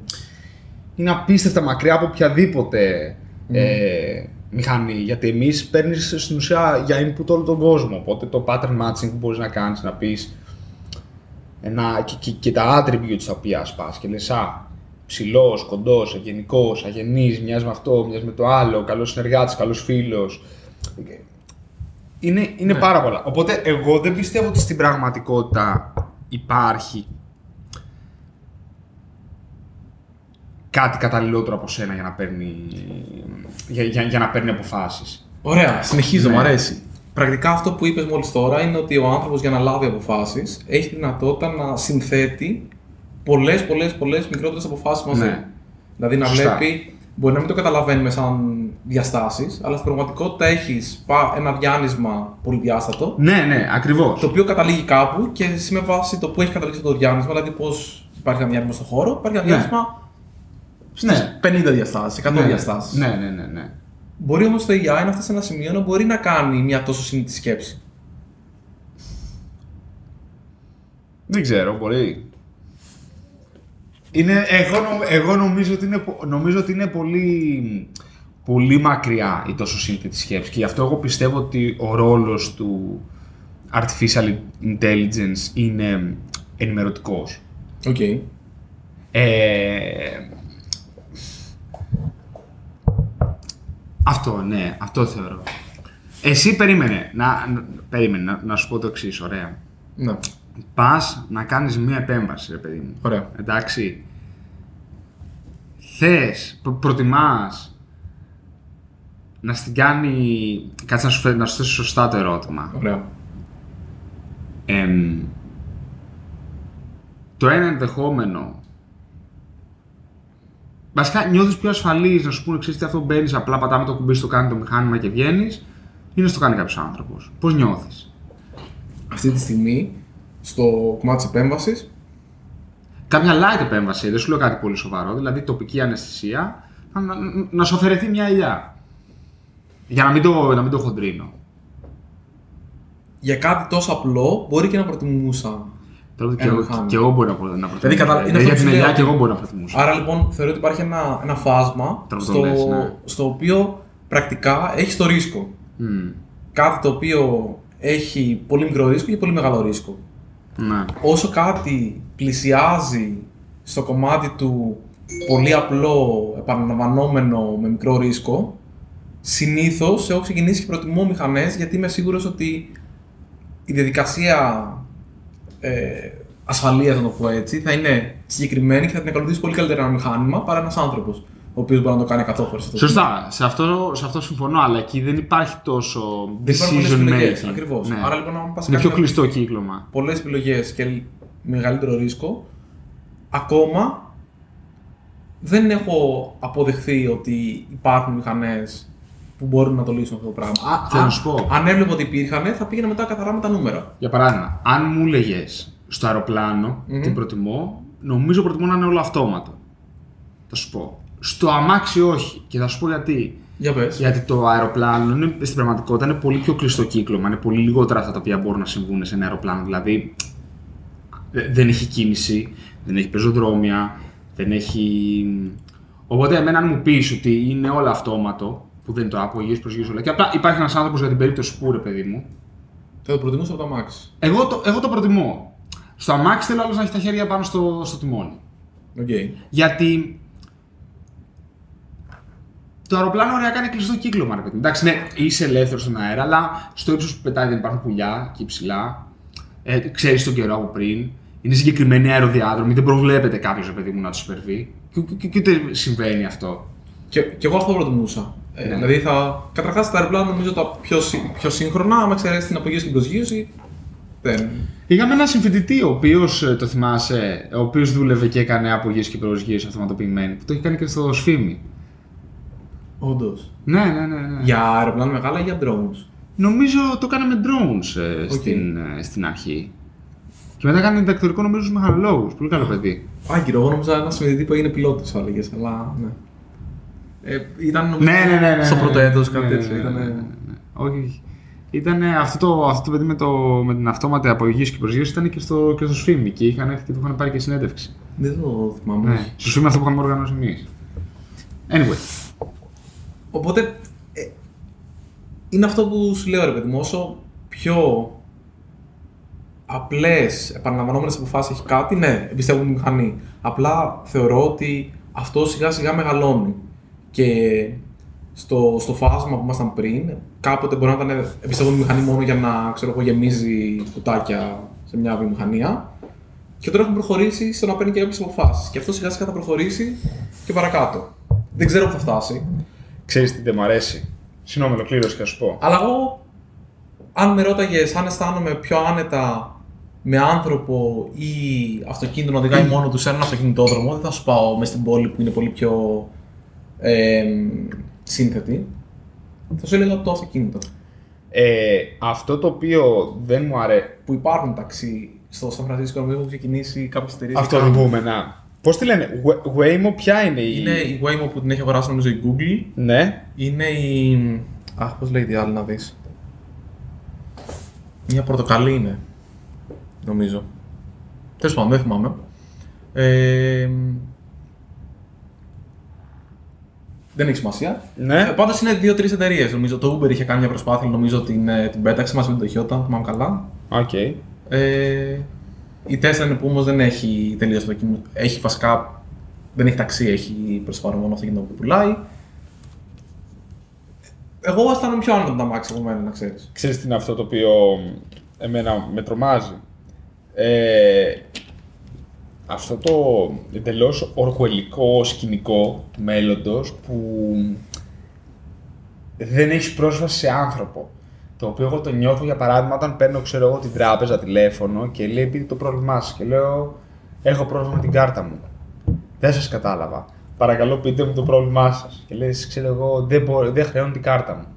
είναι απίστευτα μακριά από οποιαδήποτε mm. ε, μηχανή. Γιατί εμείς παίρνεις στην ουσία για input όλο τον κόσμο. Οπότε το pattern matching που μπορείς να κάνεις, να πεις ένα, και, και, και τα attributes τα οποία ασπάς και λες α, ψηλός, κοντός, ευγενικός, αγενής, μοιάζει με αυτό, μοιάζει με το άλλο, καλός συνεργάτης, καλός φίλος. Okay. Είναι, είναι ναι. Πάρα πολλά. Οπότε εγώ δεν πιστεύω ότι στην πραγματικότητα υπάρχει κάτι καταλληλότερο από σένα για να παίρνει, για, για, για να παίρνει αποφάσεις. Ωραία, συνεχίζω, ναι. Μου αρέσει. Πρακτικά αυτό που είπες μόλις τώρα είναι ότι ο άνθρωπος για να λάβει αποφάσεις έχει τη δυνατότητα να συνθέτει πολλές, πολλές, πολλές μικρότερες αποφάσεις μαζί. Ναι. Δηλαδή να Σωστά. βλέπει, μπορεί να μην το καταλαβαίνουμε σαν διαστάσεις, αλλά στην πραγματικότητα έχεις ένα διάνυσμα πολυδιάστατο. Ναι, ναι, ακριβώς. Το οποίο καταλήγει κάπου και εσύ με βάση το που έχει καταλήξει το διάνυσμα, δηλαδή πώς υπάρχει ένα διάνυσμα στον χώρο, υπάρχει ένα ναι. διάνυσμα στις ναι. πενήντα διαστάσεις, εκατό ναι. διαστάσεις. Ναι, ναι, ναι, ναι. Μπορεί όμως το έι άι να φτάσει σε ένα σημείο να μπορεί να κάνει μια τόσο συνήθη σκέψη. Δεν ξέρω, μπορεί. Είναι, εγώ εγώ νομίζω, ότι είναι, νομίζω ότι είναι πολύ, πολύ μακριά η τόσο σύνθετη σκέψη και γι' αυτό εγώ πιστεύω ότι ο ρόλος του Artificial Intelligence είναι ενημερωτικός. Οκ. Okay. Ε, αυτό, ναι, αυτό θεωρώ. Εσύ περίμενε να, περίμενε, να, να σου πω το εξής, ωραία. Ναι. Πας να κάνεις μία επέμβαση, ρε παιδί μου. Ωραία. Εντάξει. Θες, προ, προτιμάς να στην κάνει... Κάτσε να σου, να σου θέσει σωστά το ερώτημα. Ωραία. Ε, το ένα ενδεχόμενο... Βασικά νιώθεις πιο ασφαλής να σου πούνε, ξέρεις τι, αυτό μπαίνεις, απλά πατάμε το κουμπί, στο κάνει το μηχάνημα και βγαίνεις, ή να στο κάνει κάποιος άνθρωπος. Πώς νιώθεις? Αυτή τη στιγμή... στο κομμάτι της επέμβασης. Κάποια light επέμβαση, δεν σου λέω κάτι πολύ σοβαρό, δηλαδή τοπική αναισθησία, να, να σου αφαιρεθεί μια ηλιά. Για να μην το, να μην το χοντρίνω. Για κάτι τόσο απλό, μπορεί και να προτιμούσα. Τώρα και, και εγώ μπορεί να προτιμούσα. Δηλαδή, κατα... είναι για την ηλιά και εγώ μπορεί να προτιμούσα. Άρα λοιπόν θεωρώ ότι υπάρχει ένα, ένα φάσμα στο, λες, ναι. στο οποίο πρακτικά έχει το ρίσκο. Mm. Κάτι το οποίο έχει πολύ μικρό ρίσκο και πολύ μεγάλο ρίσκο. Ναι. Όσο κάτι πλησιάζει στο κομμάτι του πολύ απλό, επαναλαμβανόμενο με μικρό ρίσκο, συνήθως έχω ξεκινήσει και προτιμώ μηχανές, γιατί είμαι σίγουρος ότι η διαδικασία ε, ασφαλείας, να το πω έτσι, θα είναι συγκεκριμένη και θα την ακολουθήσει πολύ καλύτερα ένα μηχάνημα παρά ένας άνθρωπος, ο οποίος μπορεί να το κάνει εκατό φορές. Σωστά. Σε αυτό, σε αυτό συμφωνώ, αλλά εκεί δεν υπάρχει τόσο decision making. Ακριβώς. Ναι. Άρα λοιπόν, αν πας είναι πιο κλειστό κύκλωμα. Πολλές επιλογές και μεγαλύτερο ρίσκο. Ακόμα δεν έχω αποδεχθεί ότι υπάρχουν μηχανές που μπορούν να το λύσουν αυτό το πράγμα. Α, θέλω να σου πω. Αν έβλεπα ότι υπήρχαν, θα πήγαινα μετά καθαρά με τα νούμερα. Για παράδειγμα, αν μου έλεγες στο αεροπλάνο mm-hmm. τι προτιμώ, νομίζω προτιμώ να είναι όλο αυτόματο. Θα σου πω. Στο αμάξι όχι, και θα σου πω γιατί. Για πες. Γιατί το αεροπλάνο είναι, στην πραγματικότητα είναι πολύ πιο κλειστό κύκλωμα. Είναι πολύ λιγότερα αυτά τα οποία μπορούν να συμβούν σε ένα αεροπλάνο. Δηλαδή δεν έχει κίνηση, δεν έχει πεζοδρόμια, δεν έχει. Οπότε, εμένα, αν μου πεις ότι είναι όλο αυτόματο, που δεν είναι το άπογειο, γύρω προ γύρω όλα. Και απλά υπάρχει ένας άνθρωπος για την περίπτωση που, ρε παιδί μου. Θα το προτιμούσα από το αμάξι. Εγώ το, εγώ το προτιμώ. Στο αμάξι θέλω άλλος να έχει τα χέρια πάνω στο, στο τιμόνι. Okay. Γιατί. Το αεροπλάνο ωραία είναι κλειστό κύκλωμα, ρε παιδί. Εντάξει, ναι, είσαι ελεύθερο στον αέρα, αλλά στο ύψος που πετάει δεν υπάρχουν πουλιά και υψηλά. Ε, ξέρεις τον καιρό από πριν. Είναι συγκεκριμένοι αεροδιάδρομοι, δεν προβλέπεται κάποιος, ρε παιδί μου, να τους υπερβεί. Και ούτε συμβαίνει αυτό. Και, και εγώ αυτό προτιμούσα. Ε, ναι. Δηλαδή, θα... καταρχάς τα αεροπλάνα νομίζω τα πιο, πιο σύγχρονα, άμα ξέρεις την απογείωση και την προσγείωση. Δεν. Είχαμε έναν συμφοιτητή, ο οποίος, το θυμάσαι, ο οποίος δούλευε και έκανε απογείωση και προσγείωση αυτοματοποιημένη, που το έχει κάνει και στο Σφήμι. Όντως. Ναι, ναι, ναι, ναι. Για αεροπλάνα μεγάλα ή για drones? Νομίζω το κάναμε drones ε, okay. στην, ε, στην αρχή. Και μετά κάναμε διδακτορικό νομίζω στους μεγαλολόγους. Πολύ καλό παιδί. Άγκυρο, εγώ νόμιζα ένα συμμετητή που έγινε πιλότος, έλεγες, αλλά ναι. Ε, ήταν νομίζω ναι, ναι, ναι, ναι, στο πρώτο έτος, κάτι τέτοιο. Ναι, ναι, ναι, ναι, ναι, ναι. Όχι. Ήταν αυτό το, αυτό το παιδί με, το, με την αυτόματη απογείωση και προσγείωση ήταν και στο, στο Σφήμι και είχαν έρθει και του είχαν πάρει και συνέντευξη. Δεν το θυμάμαι. Ναι. Στο Σφήμι αυτό που είχαμε οργανώσει εμείς. Anyway. Οπότε, ε, είναι αυτό που σου λέω, ρε παιδί μου, όσο πιο απλές επαναλαμβανόμενες αποφάσεις έχει κάτι, ναι, εμπιστεύω τη μηχανή. Απλά θεωρώ ότι αυτό σιγά σιγά μεγαλώνει. Και στο, στο φάσμα που ήμασταν πριν, κάποτε μπορεί να ήταν εμπιστεύω τη μηχανή μόνο για να, ξέρω εγώ, γεμίζει κουτάκια σε μια βιομηχανία. Και τώρα έχουμε προχωρήσει στο να παίρνει και κάποιες αποφάσεις. Και αυτό σιγά σιγά θα προχωρήσει και παρακάτω. Δεν ξέρω πού θα φτάσει. Ξέρεις τι δεν μου αρέσει. Συγγνώμη, ολοκλήρωση και θα σου πω. Αλλά εγώ, αν με ρώταγες αν αισθάνομαι πιο άνετα με άνθρωπο ή αυτοκίνητο να οδηγάει μόνο του σε έναν αυτοκινητόδρομο, δεν θα σου πάω μες στην πόλη που είναι πολύ πιο ε, σύνθετη. Θα σου έλεγα από το αυτοκίνητο. Ε, αυτό το οποίο δεν μου αρέσει. Που υπάρχουν ταξί στο Σαν Φρανσίσκο, νομίζω έχουν ξεκινήσει κάποιες εταιρείες. Αυτοδηγούμενα. Πώς τη λένε, Waymo ποια είναι η... Είναι η Waymo που την έχει αγοράσει νομίζω η Google. Ναι. Είναι η... Αχ, πώς λέει η άλλη να δεις. Μια πορτοκαλί είναι, νομίζω. Τέλος πάντων, δεν θυμάμαι. Ε, δεν έχει σημασία. Ναι. Πάντως είναι δύο-τρεις εταιρείες. Νομίζω το Uber είχε κάνει μια προσπάθεια, νομίζω την, την πέταξε μαζί με το Χιώτα, θυμάμαι καλά. Okay. Ε, η Tesla είναι που όμως δεν έχει τελείως δοκιμασία. Έχει βασικά, δεν έχει ταξί, έχει προσφάρει μόνο αυτοκίνητο που πουλάει. Εγώ αισθάνομαι πιο άνετα με τα μάξι από μένα, να ξέρεις. Ξέρεις τι είναι αυτό το οποίο εμένα με τρομάζει. Ε, αυτό το εντελώς οργουελικό σκηνικό του μέλλοντος που δεν έχεις πρόσβαση σε άνθρωπο. Το οποίο εγώ το νιώθω, για παράδειγμα, όταν παίρνω, ξέρω εγώ, την τράπεζα τηλέφωνο και λέει πείτε το πρόβλημά σας. Και λέω έχω πρόβλημα με την κάρτα μου. Δεν σας κατάλαβα. Παρακαλώ πείτε μου το πρόβλημά σας. Και λες, ξέρω εγώ, δεν, μπορώ, δεν χρεώνω την κάρτα μου.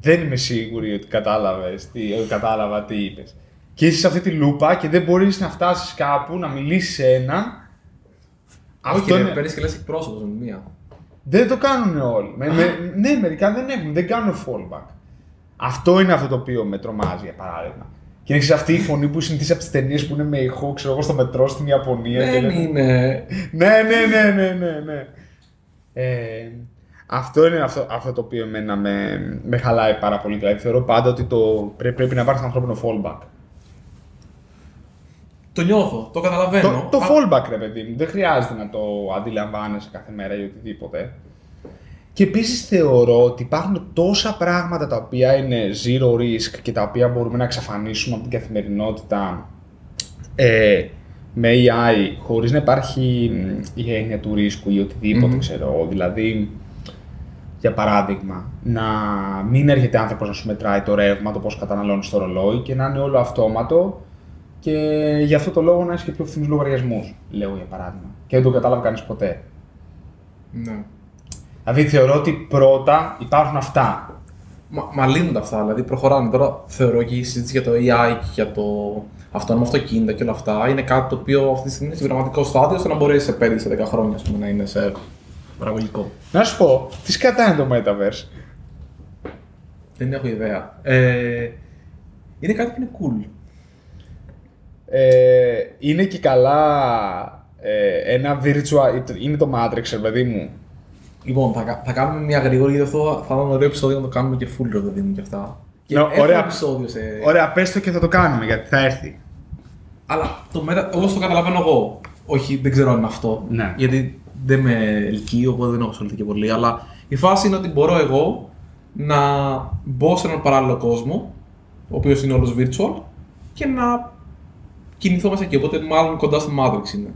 Δεν είμαι σίγουρη ότι κατάλαβες, τι, ότι κατάλαβα τι είπες. Και είσαι σε αυτή τη λούπα και δεν μπορείς να φτάσεις κάπου, να μιλήσεις σε ένα. Όχι, είναι... παίρνεις και λες εκπρόσωπος με μία. Δεν το κάνουν όλοι. με, με, ναι, μερικά δεν έχουν, δεν κάνουν fallback. Αυτό είναι αυτό το οποίο με τρομάζει, για παράδειγμα. Και είναι αυτή η φωνή που συνηθίζει από τις ταινίες που είναι με ηχό, ξέρω εγώ, στο μετρό στην Ιαπωνία. Δεν είναι. Ναι, ναι, ναι, ναι, ναι, ναι. Ε, αυτό είναι αυτό, αυτό το οποίο εμένα με, με χαλάει πάρα πολύ. Δηλαδή θεωρώ πάντα ότι το, πρέπει, πρέπει να υπάρχει ανθρώπινο fallback. Το νιώθω, το καταλαβαίνω. Το, το fallback, ρε παιδί μου. Δεν χρειάζεται να το αντιλαμβάνεσαι κάθε μέρα ή οτιδήποτε. Και επίσης θεωρώ ότι υπάρχουν τόσα πράγματα τα οποία είναι zero risk και τα οποία μπορούμε να εξαφανίσουμε από την καθημερινότητα ε, με έι άι χωρίς να υπάρχει η έννοια του ρίσκου ή οτιδήποτε, mm-hmm. ξέρω. Δηλαδή, για παράδειγμα, να μην έρχεται άνθρωπος να σου μετράει το ρεύμα, το πώς καταναλώνεις το ρολόι και να είναι όλο αυτόματο και γι' αυτό το λόγο να έχεις και πιο φθηνούς λογαριασμούς, λέω για παράδειγμα. Και δεν το κατάλαβα κανείς ποτέ. Ναι. Δηλαδή θεωρώ ότι πρώτα υπάρχουν αυτά. Μα, μα λύνονται αυτά, δηλαδή προχωράνε. Τώρα θεωρώ και η συζήτηση για το έι άι και για το αυτόνομα αυτοκίνητα και όλα αυτά είναι κάτι το οποίο αυτή τη στιγμή είναι σε πραγματικό στάδιο ώστε να μπορέσει σε πέντε με δέκα χρόνια πούμε, να είναι σε παραγωγικό. Να σου πω, τι σκατά είναι το Metaverse. Δεν έχω ιδέα. Ε, είναι κάτι που είναι cool. Ε, είναι και καλά ε, ένα virtual. Είναι το Matrix, ρε παιδί μου. Λοιπόν, θα, θα κάνουμε μια γρήγορη, γιατί αυτό θα ήταν ωραίο επεισόδιο να το κάνουμε και full ροδοδίνη και αυτά. Και no, ωραία, επεισόδιο σε... ωραία, πες το και θα το κάνουμε, γιατί θα έρθει. Αλλά το μετα... όπως το καταλαβαίνω εγώ, όχι, δεν ξέρω αν είναι αυτό, ναι. Γιατί δεν με ελκύει, οπότε δεν έχω ασχοληθεί και πολύ, αλλά η φάση είναι ότι μπορώ εγώ να μπω σε έναν παράλληλο κόσμο, ο οποίος είναι όλος virtual, και να κινηθώ μέσα εκεί, οπότε μάλλον κοντά στο Matrix είναι.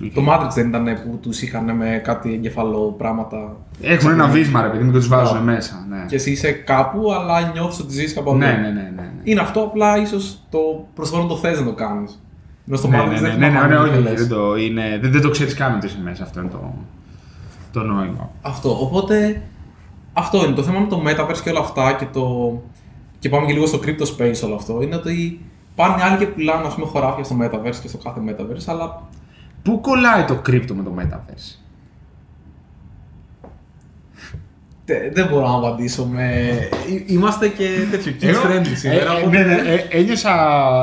Okay. Το Matrix δεν ήταν που τους είχαν με κάτι εγκεφαλό πράγματα. Έχουν ένα βίσμα, ρε παιδί μου, και τους βάζουν yeah. μέσα. Ναι. Και εσύ είσαι κάπου, αλλά νιώθεις ότι ζεις κάπου. Ναι, ναι, ναι, ναι, ναι. Είναι αυτό, απλά ίσως το προσφέρον το θες να το κάνεις. Ενώ στο ναι, Matrix ναι, δεν ναι, ναι, ναι, ναι, όχι, ναι, δεν το, είναι, δεν, δεν το ξέρεις καν ότι είσαι μέσα. Αυτό είναι το, το νόημα. Αυτό. Οπότε αυτό είναι. Το θέμα με το Metaverse και όλα αυτά και, το, και πάμε και λίγο στο Crypto Space όλο αυτό. Είναι ότι πάνε άλλοι και πουλάνε ας πούμε, χωράφια στο Metaverse και στο κάθε Metaverse, αλλά. Πού κολλάει το κρύπτο με το Metaverse? Δεν μπορώ να απαντήσω με... Είμαστε και τέτοιο kids friendly σήμερα.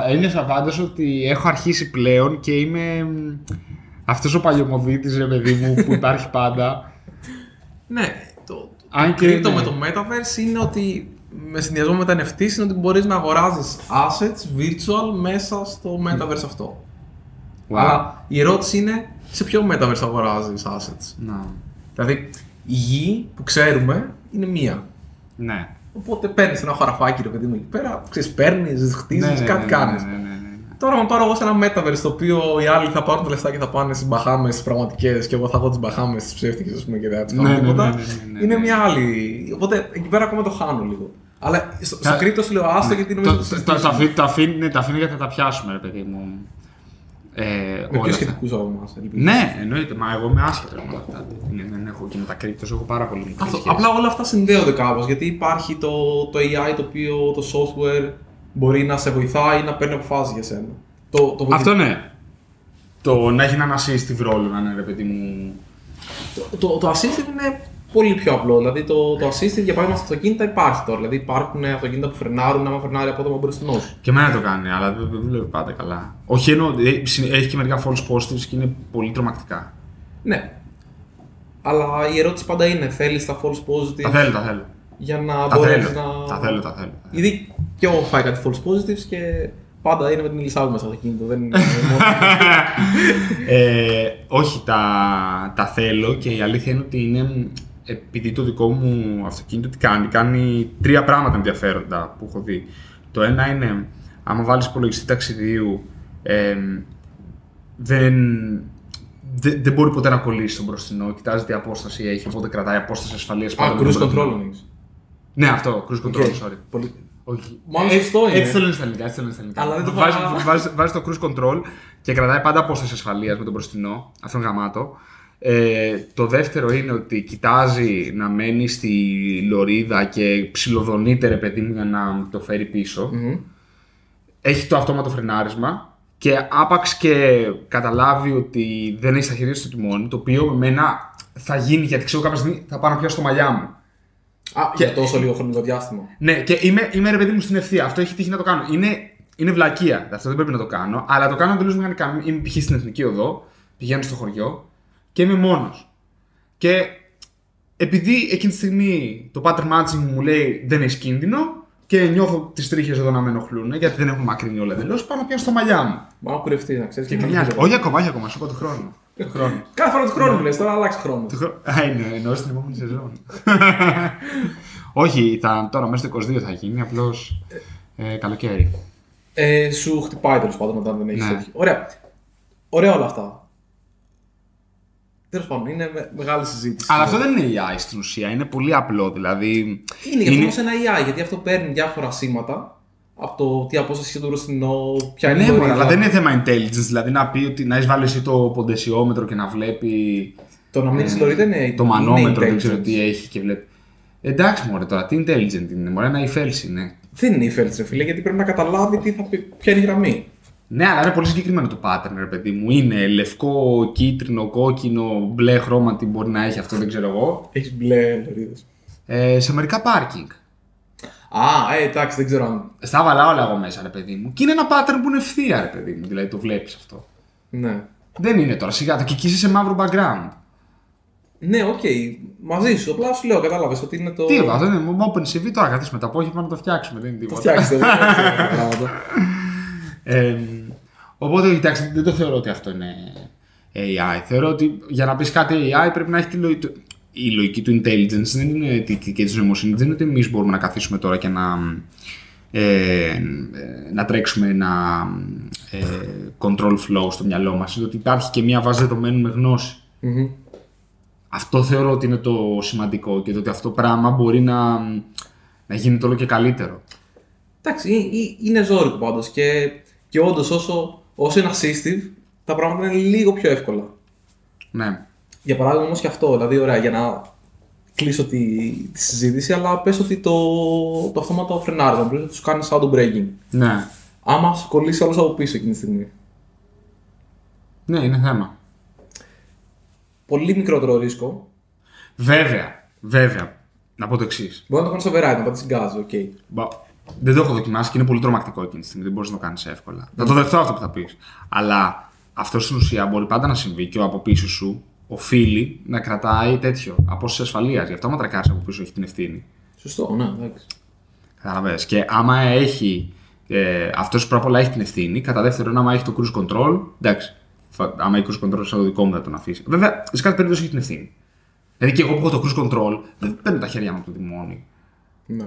Ένιωσα πάντως ότι έχω αρχίσει πλέον και είμαι αυτός ο παλιωμοδίτης, ρε παιδί μου, που υπάρχει πάντα. Ναι, το κρύπτο με το Metaverse είναι ότι με συνδυασμό με τα εν εφ τι είναι ότι μπορείς να αγοράζεις assets virtual μέσα στο Metaverse αυτό. Wow. Αλλά η ερώτηση είναι σε ποιο Metaverse θα αγοράζεις assets. No. Δηλαδή η γη που ξέρουμε είναι μία. Ναι. Οπότε παίρνεις ένα χωραφάκι ρε παιδί μου εκεί πέρα, ξέρεις, παίρνεις, χτίζεις, ναι, κάτι ναι, κάνεις. Ναι, ναι, ναι, ναι. Τώρα να πάρω εγώ σε ένα Metaverse το οποίο οι άλλοι θα πάρουν τα λεφτά και θα πάνε στις Μπαχάμες στις πραγματικές και εγώ θα έχω τις Μπαχάμες στις ψεύτικες ας πούμε και δεν θα τις κάνω τίποτα. Ναι, ναι, ναι, ναι. Είναι μια άλλη. Οπότε εκεί πέρα ακόμα το χάνω λίγο. Αλλά στο, στο κρύπτο σου λέω άστο γιατί νομίζω ότι το συζητήσουμε. Τα αφήνω γιατί θα τα πιάσουμε ρε παιδί μου. Ε, με πιο σχετικούς από εμάς. Ναι, εννοείται. Μα εγώ είμαι άσχετος με όλα αυτά. Δεν έχω και με τα κρύπτος, έχω πάρα πολύ μικρή σχέση. Απλά όλα αυτά συνδέονται κάπως. Γιατί υπάρχει το, το έι άι το οποίο το software μπορεί να σε βοηθάει ή να παίρνει αποφάσεις για σένα. Το, το αυτό ναι. Το να έχει ένα assistive ρόλο να είναι ρε παιδί μου. Το, το, το assistive είναι πολύ πιο απλό. Δηλαδή το, το assisted για παράδειγμα στα αυτοκίνητα υπάρχει τώρα. Δηλαδή υπάρχουν αυτοκίνητα που φρενάρουν, άμα φρενάρει απότομα μπροστινό. Και εμένα το κάνει, αλλά δεν δουλεύει πάντα καλά. Όχι ενώ έχει και μερικά false positives και είναι πολύ τρομακτικά. Ναι. Αλλά η ερώτηση πάντα είναι, θέλεις τα false positives. Τα θέλω, τα θέλω. Για να μπορέσει να. Τα θέλω, τα θέλω. Ήδη και εγώ φάει κάτι false positives και πάντα είναι με την Ελισάβη μέσα στο αυτοκίνητο. Δεν είναι μόνο. ε, όχι, τα, τα θέλω και η αλήθεια είναι ότι είναι. Επειδή το δικό μου αυτοκίνητο τι κάνει, κάνει τρία πράγματα ενδιαφέροντα που έχω δει. Το ένα είναι, άμα βάλεις υπολογιστή ταξιδίου, ε, δεν, δε, δεν μπορεί ποτέ να κολλήσει τον μπροστινό. Κοιτάζει τι απόσταση έχει, οπότε κρατάει απόσταση ασφαλείας πάνω. Α, cruise control. Ναι, αυτό, cruise control, okay. sorry. Πολύ... Όχι. Μάλλον σωστό είναι. Έτσι το λένε στα ελληνικά, έτσι το λένε στα ελληνικά. Αλλά δεν το βάζεις, βάζεις, βάζεις το cruise control και κρατάει πάντα απόσταση ασφαλείας με τον μπροστινό. Αυτό είναι γαμάτο. Ε, το δεύτερο είναι ότι κοιτάζει να μένει στη λωρίδα και ψιλοδονείται ρε παιδί μου για να το φέρει πίσω. Mm-hmm. Έχει το αυτόματο φρενάρισμα και άπαξ και καταλάβει ότι δεν έχει στα χέρια του τιμόνι, το οποίο με μένα θα γίνει γιατί ξέρω κάποια στιγμή θα πάω να πιάσω το μαλλιά μου. Α, και για τόσο λίγο χρονικό διάστημα. Ναι, και είμαι, είμαι ρε παιδί μου στην ευθεία. Αυτό έχει τύχει να το κάνω. Είναι, είναι βλακεία. Αυτό δεν πρέπει να το κάνω, αλλά το κάνω εντελώς μηχανικά. Είμαι π.χ. στην εθνική οδό, πηγαίνω στο χωριό. Και είμαι μόνος. Και επειδή εκείνη τη στιγμή το pattern matching μου λέει δεν έχει κίνδυνο και νιώθω τις τρίχες εδώ να με ενοχλούν γιατί δεν έχουν μακρινεί όλα εντελώς, πάω να πιάσω τα μαλλιά μου. Μα κουρευτεί, να ξέρεις. Και μοιάζει. Όχι ακόμα, όχι ακόμα, σου είπα του χρόνου. Κάθε φορά του χρόνου λες, τώρα αλλάξει χρόνο. Α, είναι, εννοώ στην επόμενη σεζόν. Όχι, τώρα μέσα στο είκοσι δύο θα γίνει, απλώς καλοκαίρι. Σου χτυπάει τέλος πάντων όταν δεν έχεις τέτοιο. Ωραία όλα αυτά. Τέλος πάντων, είναι μεγάλη συζήτηση. Αλλά αυτό δεν είναι έι άι στην ουσία, είναι πολύ απλό. Δηλαδή. Είναι, είναι... όμως ένα έι άι, γιατί αυτό παίρνει διάφορα σήματα από το τι απόσταση είναι το μπροστινό, ποια είναι η ώρα. Ναι, αλλά δεν είναι θέμα intelligence, δηλαδή να πει ότι να έχει βάλει εσύ το ποντεσιόμετρο και να βλέπει. Το να μην έχει λωρίδα είναι. Το μανόμετρο, δεν ξέρω τι έχει και βλέπει. Εντάξει, μωρέ τώρα, τι intelligent είναι, μωρέ, ένα υφέλς είναι. Δεν είναι υφέλς, ρε φίλε, γιατί πρέπει να καταλάβει τι θα πει, ποια είναι η γραμμή. Ναι, αλλά είναι πολύ συγκεκριμένο το pattern, ρε παιδί μου. Είναι λευκό, κίτρινο, κόκκινο, μπλε χρώμα, τι μπορεί να έχει αυτό, δεν ξέρω εγώ. Έχει μπλε λωρίδες. Ε, σε μερικά πάρκινγκ. Α, ε, εντάξει, δεν ξέρω αν. Στα βάλα όλα εγώ μέσα, ρε παιδί μου. Και είναι ένα pattern που είναι ευθεία, ρε παιδί μου. Δηλαδή το βλέπεις αυτό. Ναι. Δεν είναι τώρα σιγά, και εκεί είσαι σε μαύρο background. Ναι, οκ, okay. Μαζί σου. Απλά σου λέω, κατάλαβες ότι είναι το. Τι είπα, δεν είναι. OpenCV τώρα καθίσουμε το απόγευμα να το φτιάξουμε. Δεν είναι τίποτα. Φτιάξτε, δεν είναι. Ε, οπότε, κοιτάξτε, δεν το θεωρώ ότι αυτό είναι έι άι. Θεωρώ ότι για να πεις κάτι έι άι πρέπει να έχει τη λογική του. Η λογική του intelligence δεν είναι και της νοημοσύνης. Δεν είναι ότι εμείς μπορούμε να καθίσουμε τώρα και να, ε, να τρέξουμε ένα ε, control flow στο μυαλό μας. Είναι ότι υπάρχει και μια βάση δεδομένων με γνώση. Mm-hmm. Αυτό θεωρώ ότι είναι το σημαντικό και το ότι αυτό πράγμα μπορεί να, να γίνει το όλο και καλύτερο. Εντάξει, είναι ζώρικο πάντως και. Και όντως, όσο, όσο είναι assistive, τα πράγματα είναι λίγο πιο εύκολα. Ναι. Για παράδειγμα, όμως και αυτό, δηλαδή, ωραία, για να κλείσω τη, τη συζήτηση, αλλά πες ότι το, το αυτόματο φρενάρισμα, πρέπει να τους κάνει shadow braking. Ναι. Άμα σου κολλήσει όλος από πίσω εκείνη τη στιγμή. Ναι, είναι θέμα. Πολύ μικρότερο ρίσκο. Βέβαια, βέβαια. Να πω το εξής. Μπορεί να το κάνεις override, να πατήσεις γκάζ, οκ. Okay. Δεν το έχω δοκιμάσει και είναι πολύ τρομακτικό εκείνη τη στιγμή. Δεν μπορείς να το κάνεις εύκολα. Mm. Θα το δεχτώ αυτό που θα πεις. Αλλά αυτό στην ουσία μπορεί πάντα να συμβεί και ο από πίσω σου οφείλει να κρατάει τέτοιο απόσταση ασφαλείας. Γι' αυτό, άμα τρακάρεις από πίσω, έχει την ευθύνη. Σωστό, ναι, εντάξει. Καταλαβαίνεις. Και άμα έχει. Ε, αυτός πρώτα απ' όλα έχει την ευθύνη. Κατά δεύτερον, άμα έχει το cruise control. Εντάξει. Άμα έχει cruise control, σαν το δικό μου θα τον αφήσει. Βέβαια, σε κάθε περίπτωση έχει την ευθύνη. Δηλαδή και εγώ που έχω το cruise control, δεν παίρνω τα χέρια μου από το τιμόνι. Ναι.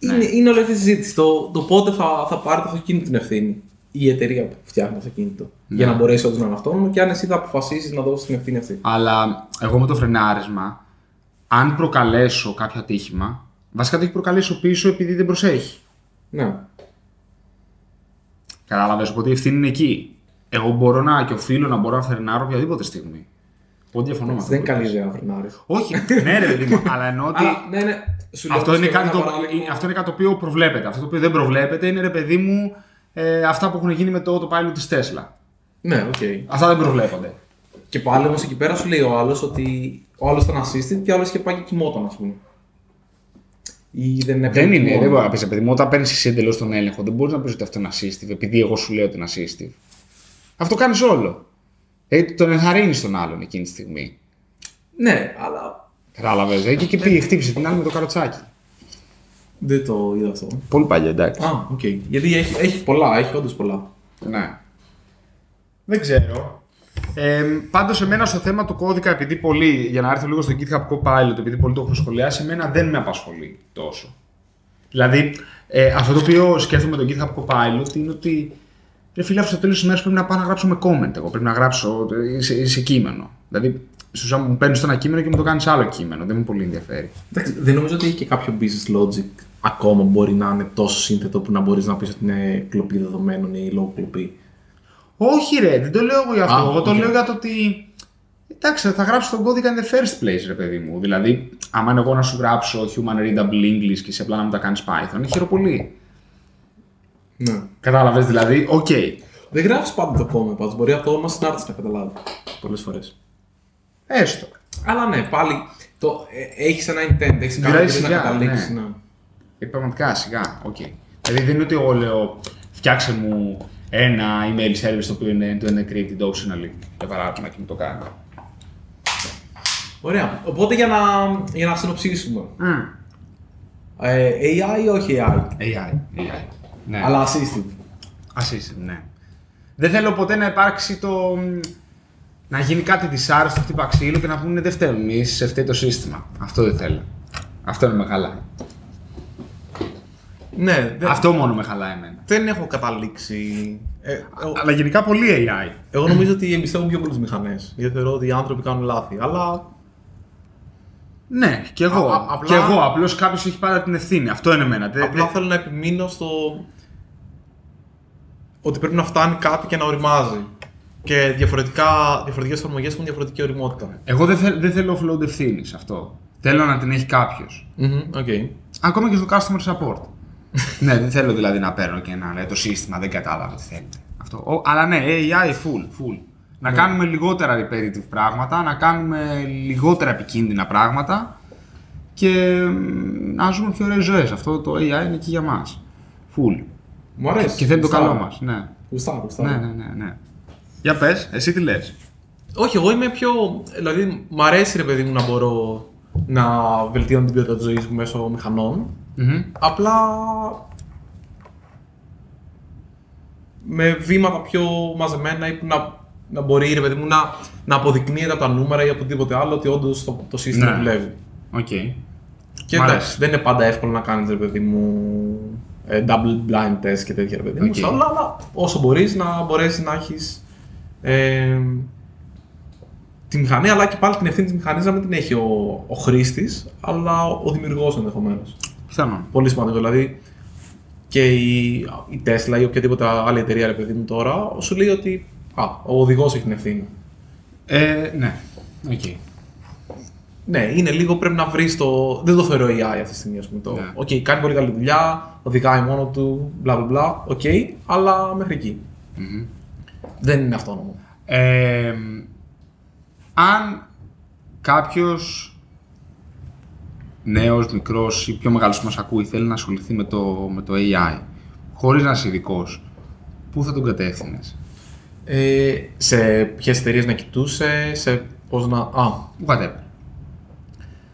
Είναι, ναι. Είναι όλη αυτή η συζήτηση. Το, το πότε θα, θα πάρει το αυτοκίνητο την ευθύνη. Η εταιρεία που φτιάχνει το αυτοκίνητο. Ναι. Για να μπορέσει όντως να είναι αυτόνομο και αν εσύ θα αποφασίσεις να δώσεις την ευθύνη αυτή. Αλλά εγώ με το φρενάρισμα, αν προκαλέσω κάποιο ατύχημα, βασικά το έχει προκαλέσει πίσω επειδή δεν προσέχει. Ναι. Κατάλαβες, οπότε η ευθύνη είναι εκεί. Εγώ μπορώ να και οφείλω να μπορώ να φρενάρω οποιαδήποτε στιγμή. Πότε διαφωνώ με αυτό. Δεν είναι καλή ιδέα να φρενάρεις. Όχι, ναι, ρε, δημο, αλλά εννοώ ότι. Ναι, ναι. Αυτό είναι, κάτι το, αυτό είναι κάτι το οποίο προβλέπεται. Αυτό το οποίο δεν προβλέπεται είναι ρε παιδί μου ε, αυτά που έχουν γίνει με το, το Pilot της Tesla. Ναι, οκ. Okay. Αυτά δεν προβλέπονται. Και πάλι όμως εκεί πέρα σου λέει ο άλλος ότι ο άλλος ήταν assisted και ο άλλος είχε πάει και κοιμόταν, ας πούμε. Ή δεν είναι, δεν, είναι δεν μπορεί να πεις, παιδί μου, όταν παίρνεις εσύ εντελώς τον έλεγχο, δεν μπορείς να πεις ότι αυτό είναι assistive, επειδή εγώ σου λέω ότι είναι assistive. Αυτό κάνεις όλο. Δηλαδή τον ενθαρρύνεις τον άλλον εκείνη τη στιγμή. Ναι, αλλά. Κατάλαβες. Και εκεί πήγε, χτύπησε την άλλη με το καροτσάκι. Δεν το είδα αυτό. Πολύ παλιά, εντάξει. Α, οκ. Okay. Γιατί έχει, έχει πολλά, έχει όντως πολλά. Ναι. Δεν ξέρω. Ε, πάντως, εμένα στο θέμα του κώδικα, επειδή πολύ. Για να έρθω λίγο στο GitHub Copilot, επειδή πολύ το έχω σχολιάσει, εμένα δεν με απασχολεί τόσο. Δηλαδή, ε, αυτό το οποίο σκέφτομαι με τον GitHub Copilot είναι ότι. Ρε φίλε, στο τέλος της ημέρας πρέπει να πάω να γράψω με comment. Εγώ πρέπει να γράψω σε, σε κείμενο. Δηλαδή, σου μου παίρνεις ένα κείμενο και μου το κάνεις άλλο κείμενο. Δεν μου πολύ ενδιαφέρει. Εντάξει, δεν νομίζω ότι έχει και κάποιο business logic ακόμα μπορεί να είναι τόσο σύνθετο που να μπορείς να πεις ότι είναι κλοπή δεδομένων ή low κλοπή. Όχι, ρε, δεν το λέω εγώ για αυτό. Α, εγώ okay. το λέω για το ότι. Εντάξει, θα γράψω τον κώδικα in the first place, ρε παιδί μου. Δηλαδή, άμα εγώ να σου γράψω human readable English και σε απλά να μου τα κάνεις Python, χαίρο πολύ. Ναι. Κατάλαβες δηλαδή, οκ. Okay. Δεν γράφεις πάντα το comment, πάντως μπορεί αυτό μας συνάρτηση να καταλάβει πολλές φορές. Έστω. Αλλά ναι, πάλι το, ε, έχεις ένα intent, έχεις κάτι να καταλήξεις. Ναι. Ε, πραγματικά, σιγά, οκ. Okay. Δηλαδή δεν είναι ότι εγώ λέω φτιάξε μου ένα email service το οποίο είναι encrypted optionally, για παράδειγμα, και μου το κάνει. Ωραία. Οπότε για να, για να συνοψίσουμε. Mm. Ε, έι άι ή όχι έι άι. έι άι. έι άι. Ναι. Αλλά assistive. Assistive, ναι. Δεν θέλω ποτέ να υπάρξει το. Να γίνει κάτι δυσάρεστο, χτύπα ξύλο και να πούνε δεν φταίμε εμείς, σε φταίει το σύστημα. Αυτό δεν θέλω. Αυτό είναι με χαλάει. Ναι. Δεν... Αυτό μόνο με χαλάει εμένα. Δεν έχω καταλήξει. Ε, ε, αλλά γενικά πολύ έι άι. Εγώ νομίζω ότι εμπιστεύουν πιο πολλές μηχανές. Γιατί θεωρώ ότι οι άνθρωποι κάνουν λάθη. Αλλά. Ναι, και εγώ. Α, απλά... Και εγώ, απλώς κάποιος έχει πάρει την ευθύνη. Αυτό είναι εμένα. Απλά δεν... θέλω να επιμείνω στο ότι πρέπει να φτάνει κάτι και να οριμάζει. Και διαφορετικές εφαρμογές έχουν διαφορετική οριμότητα. Εγώ δεν, θέλ, δεν θέλω offload ευθύνη σε αυτό. Θέλω να την έχει κάποιος. Mm-hmm, okay. Ακόμα και στο customer support. Ναι, δεν θέλω δηλαδή να παίρνω και να λέω το σύστημα δεν κατάλαβα τι θέλετε. Αυτό. Ο, αλλά ναι, έι άι full, full. Να κάνουμε λιγότερα repetitive πράγματα, να κάνουμε λιγότερα επικίνδυνα πράγματα και να ζούμε πιο ωραίες ζωές. Αυτό το έι άι είναι εκεί για μας. Full. Μου αρέσει. Και θέλει το καλό μας. Ναι. Κουστά, κουστά. Ναι, ναι, ναι, ναι. Για πες, εσύ τι λες. Όχι, εγώ είμαι πιο. Δηλαδή, μου αρέσει ρε παιδί μου να μπορώ να βελτιώνω την ποιότητα της ζωής μου μέσω μηχανών. Mm-hmm. Απλά. Με βήματα πιο μαζεμένα ή που να. Να μπορεί ρε παιδί μου να, να αποδεικνύεται από τα νούμερα ή από οτιδήποτε άλλο ότι όντως το, το σύστημα δουλεύει. Οκ. Okay. Και εντάξει, δεν είναι πάντα εύκολο να κάνεις ρε παιδί μου double blind test και τέτοια ρε παιδί μου. Okay. Σαν, αλλά όσο μπορείς να μπορέσεις να έχεις ε, τη μηχανή, αλλά και πάλι την ευθύνη της μηχανής να μην την έχει ο, ο χρήστης, αλλά ο δημιουργός ενδεχομένως. Πιθανόν. Πολύ σημαντικό. Δηλαδή και η, η Tesla ή οποιαδήποτε άλλη εταιρεία ρε παιδί μου τώρα σου λέει ότι. Α, ο οδηγός έχει την ευθύνη. Ε, ναι. Οκ. Okay. Ναι, είναι λίγο πρέπει να βρεις το. Δεν το θεωρώ έι άι αυτή τη στιγμή, ας πούμε. Οκ, ναι. Okay, κάνει πολύ καλή δουλειά, οδηγάει μόνο του, μπλα μπλα μπλα. Οκ, okay, αλλά μέχρι εκεί. Mm-hmm. Δεν είναι αυτόνομο. Ε, αν κάποιος νέος, μικρός ή πιο μεγάλος που μας ακούει θέλει να ασχοληθεί με το, με το έι άι, χωρίς να είσαι ειδικός, πού θα τον κατεύθυνες? Ε, σε ποιες εταιρείες να κοιτούσε, σε πώς να. Α, πού κατέβαινε.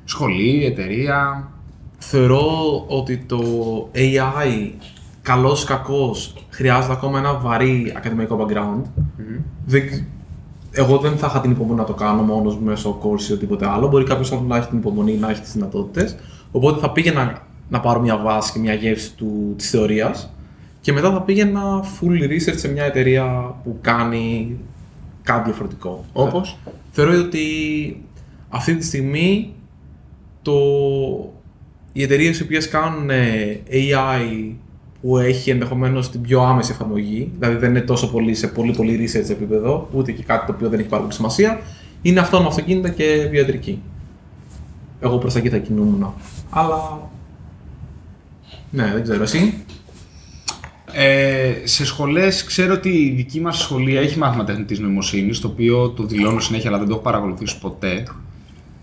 Σχολή, εταιρεία. Θεωρώ ότι το έι άι, καλός ή κακός, χρειάζεται ακόμα ένα βαρύ ακαδημαϊκό background. Mm-hmm. Δεν, εγώ δεν θα είχα την υπομονή να το κάνω μόνος μου μέσω course ή οτιδήποτε άλλο. Μπορεί κάποιος να έχει την υπομονή, να έχει τις δυνατότητες. Οπότε θα πήγαινα να πάρω μια βάση και μια γεύση του, της θεωρίας. Και μετά θα πήγαινα full research σε μια εταιρεία που κάνει κάτι διαφορετικό. Όπως. Θεωρώ ότι αυτή τη στιγμή το... οι εταιρείες οι οποίες κάνουν έι άι που έχει ενδεχομένως την πιο άμεση εφαρμογή, δηλαδή δεν είναι τόσο πολύ σε πολύ πολύ research επίπεδο, ούτε και κάτι το οποίο δεν έχει πάρα πολύ σημασία, είναι αυτόνομα αυτοκίνητα και βιοιατρική. Εγώ προς τα εκεί θα κινούμουν. Αλλά. Ναι, δεν ξέρω, εσύ. Ε, σε σχολές, ξέρω ότι η δική μας σχολή έχει μάθημα τεχνητής νοημοσύνης, το οποίο το δηλώνω συνέχεια, αλλά δεν το έχω παρακολουθήσει ποτέ.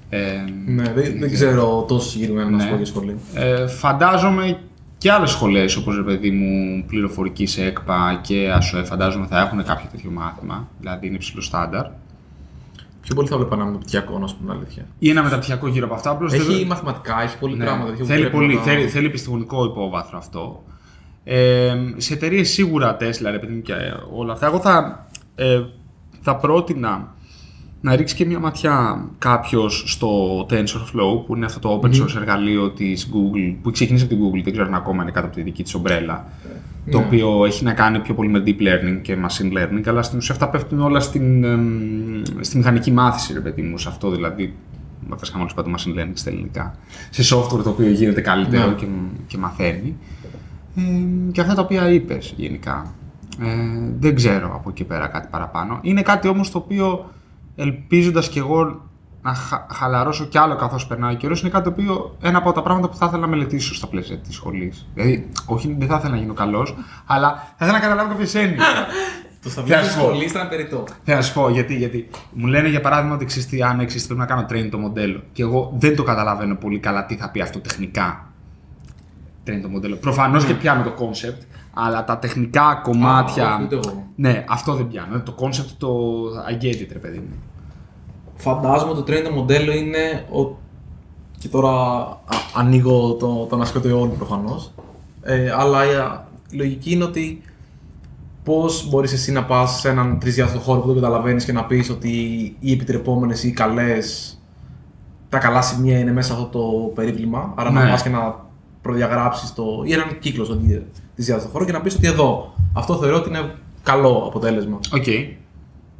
Ε, ναι, δεν, δεν ξέρω τόσο συγκεκριμένα να σου πω για σχολή. Ε, φαντάζομαι και άλλες σχολές, όπως ρε παιδί μου, πληροφορική σε ΕΚΠΑ και ΑΣΟΕ, φαντάζομαι θα έχουν κάποιο τέτοιο μάθημα, δηλαδή είναι υψηλό στάνταρ. Πιο πολύ θα βλέπω ένα μεταπτυχιακό, να σου πούμε την αλήθεια. Ή ένα μεταπτυχιακό γύρω από αυτά. Απλώς έχει δεν... μαθηματικά, έχει πολύ ναι, πράγματα. Θέλει, πολύ, να... θέλει, θέλει επιστημονικό υπόβαθρο αυτό. Ε, σε εταιρείες σίγουρα Tesla, ρε παιδί μου, και όλα αυτά. Εγώ θα, ε, θα πρότεινα να ρίξει και μια ματιά κάποιος στο TensorFlow, που είναι αυτό το open source mm. εργαλείο της Google, που ξεκίνησε από την Google, δεν ξέρω αν ακόμα είναι κάτω από τη δική της ομπρέλα. Yeah. Το οποίο έχει να κάνει πιο πολύ με deep learning και machine learning, αλλά στην ουσία αυτά πέφτουν όλα στην, ε, στη μηχανική μάθηση, ρε παιδί μου, σε αυτό δηλαδή. Θα σχάμε όλους πάντων machine learning στα ελληνικά. Σε software το οποίο γίνεται καλύτερο yeah. και, και μαθαίνει. Ε, και αυτά τα οποία είπες γενικά. Ε, δεν ξέρω από εκεί πέρα κάτι παραπάνω. Είναι κάτι όμως το οποίο, ελπίζοντας κι εγώ να χα, χαλαρώσω κι άλλο καθώς περνάει ο καιρός, είναι κάτι το οποίο ένα από τα πράγματα που θα ήθελα να μελετήσω στα πλαίσια της σχολής. Δηλαδή, όχι, δεν θα ήθελα να γίνω καλός, αλλά θα ήθελα να καταλάβω κάποιες έννοιες. Το σταυρό τη σχολή ήταν περιττό. Θέλω να σου πω γιατί, γιατί μου λένε για παράδειγμα ότι εξίστη, αν εξίστη, πρέπει να κάνω train το μοντέλο. Και εγώ δεν το καταλαβαίνω πολύ καλά τι θα πει αυτό τεχνικά. Train το μοντέλο. Προφανώς mm. και πιάνω το concept, αλλά τα τεχνικά κομμάτια. Ah, όχι, ναι, αυτό δεν πιάνω. Το concept το I get it, ρε παιδί μου. Φαντάζομαι το train το μοντέλο είναι. Ο... Και τώρα ανοίγω το, τον ασκό του αιώλου προφανώς. Ε, αλλά η λογική είναι ότι. Πώς μπορείς εσύ να πας σε έναν τρισδιάστατο χώρο που δεν καταλαβαίνεις και να πεις ότι οι επιτρεπόμενες ή οι καλές, τα καλά σημεία είναι μέσα σε αυτό το περίπλημα. Άρα ναι. να πας και να προδιαγράψεις το, ή έναν κύκλο στον τρισδιάστατο χώρο και να πεις ότι εδώ. Αυτό θεωρώ ότι είναι καλό αποτέλεσμα. Okay.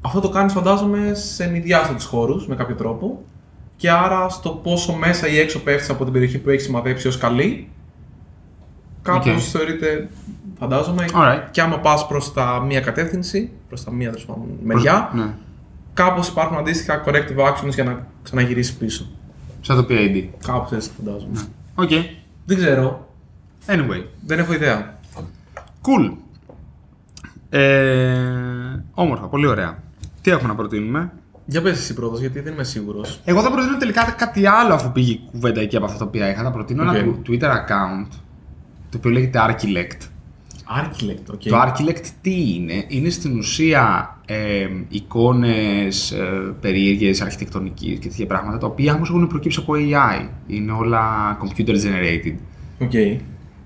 Αυτό το κάνεις, φαντάζομαι, σε ενδιάστατους χώρους με κάποιο τρόπο. Και άρα στο πόσο μέσα ή έξω πέφτεις από την περιοχή που έχεις σημαδέψει ως καλή, κάπως okay. θεωρείται. Φαντάζομαι, right. και άμα πας προς τα μία κατεύθυνση, προς τα μία μεριά, ναι. κάπως υπάρχουν αντίστοιχα corrective actions για να ξαναγυρίσεις πίσω. Σαν το πι άι ντι. Κάπως έτσι, φαντάζομαι. Οκ. Okay. Δεν ξέρω. Anyway. Δεν έχω ιδέα. Cool. Ε, όμορφα, πολύ ωραία. Τι έχουμε να προτείνουμε? Για πες εσύ πρώτος, γιατί δεν είμαι σίγουρος. Εγώ θα προτείνω τελικά κάτι άλλο αφού πήγε η κουβέντα εκεί από αυτό το οποίο είχα. Θα προτείνω okay. ένα Twitter account, το οποίο λέγεται Archillect. Archillect, okay. Το Archillect τι είναι? Είναι στην ουσία ε, εικόνες ε, περίεργες, αρχιτεκτονικής και τέτοια πράγματα, τα οποία όμως έχουν προκύψει από έι άι. Είναι όλα computer generated. Okay.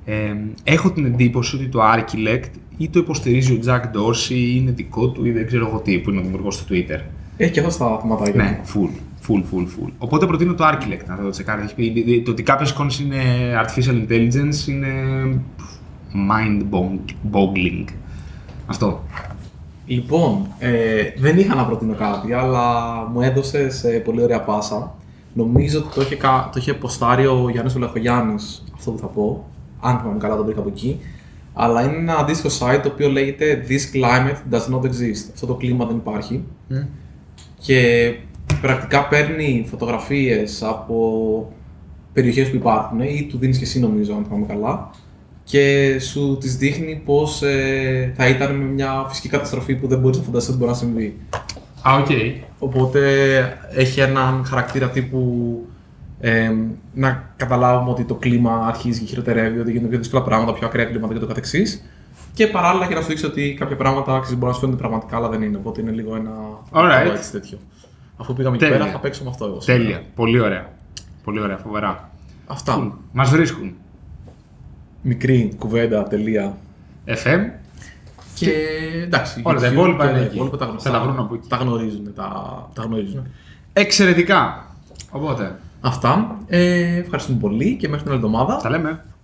Ε, έχω την εντύπωση ότι το Archillect ή το υποστηρίζει ο Jack Dorsey ή είναι δικό του ή δεν ξέρω εγώ τι, που είναι ο δημιουργός του Twitter. Έχει και αυτό τα θέματα. Ναι, full, full, full, full. Οπότε προτείνω το Archillect να το τσεκάρετε. Το ότι κάποιες εικόνες είναι artificial intelligence είναι... mind-boggling. Αυτό. Λοιπόν, ε, δεν είχα να προτείνω κάτι, αλλά μου έδωσε πολύ ωραία πάσα. Νομίζω ότι το είχε, το είχε ποστάρει ο Γιάννης Λαχογιάννης, αυτό που θα πω. Αν θυμάμαι καλά, το βρήκα από εκεί. Αλλά είναι ένα αντίστοιχο site το οποίο λέγεται This climate does not exist. Αυτό το κλίμα δεν υπάρχει. Mm. Και πρακτικά παίρνει φωτογραφίες από περιοχές που υπάρχουν ή του δίνεις και εσύ, νομίζω, αν θυμάμαι καλά. Και σου τις δείχνει πως ε, θα ήταν με μια φυσική καταστροφή που δεν μπορείς να φανταστείς ότι μπορεί να συμβεί. Α, οκ. Okay. Οπότε έχει έναν χαρακτήρα τύπου ε, να καταλάβουμε ότι το κλίμα αρχίζει και χειροτερεύει, ότι γίνονται πιο δύσκολα πράγματα, πιο ακραία κλίματα και το καθεξής. Και παράλληλα και να σου δείξει ότι κάποια πράγματα μπορεί να σου φαίνονται πραγματικά, αλλά δεν είναι. Οπότε είναι λίγο ένα right. έτσι τέτοιο. Αφού πήγαμε εκεί πέρα, θα παίξω με αυτό εγώ. Τέλεια. Σήμερα. Πολύ ωραία. Πολύ ωραία, φοβερά. Αυτά. Mm. Μας βρίσκουν. Μικρή κουβέντα τελεία εφ εμ και εντάξει, όλα τα υπόλοιπα είναι εκεί. Τα, γνωστά, τα, βρουν από εκεί. τα γνωρίζουν. Τα, τα γνωρίζουν. Εξαιρετικά! Οπότε. Αυτά. Ε, ευχαριστούμε πολύ και μέχρι την άλλη εβδομάδα. Τα λέμε.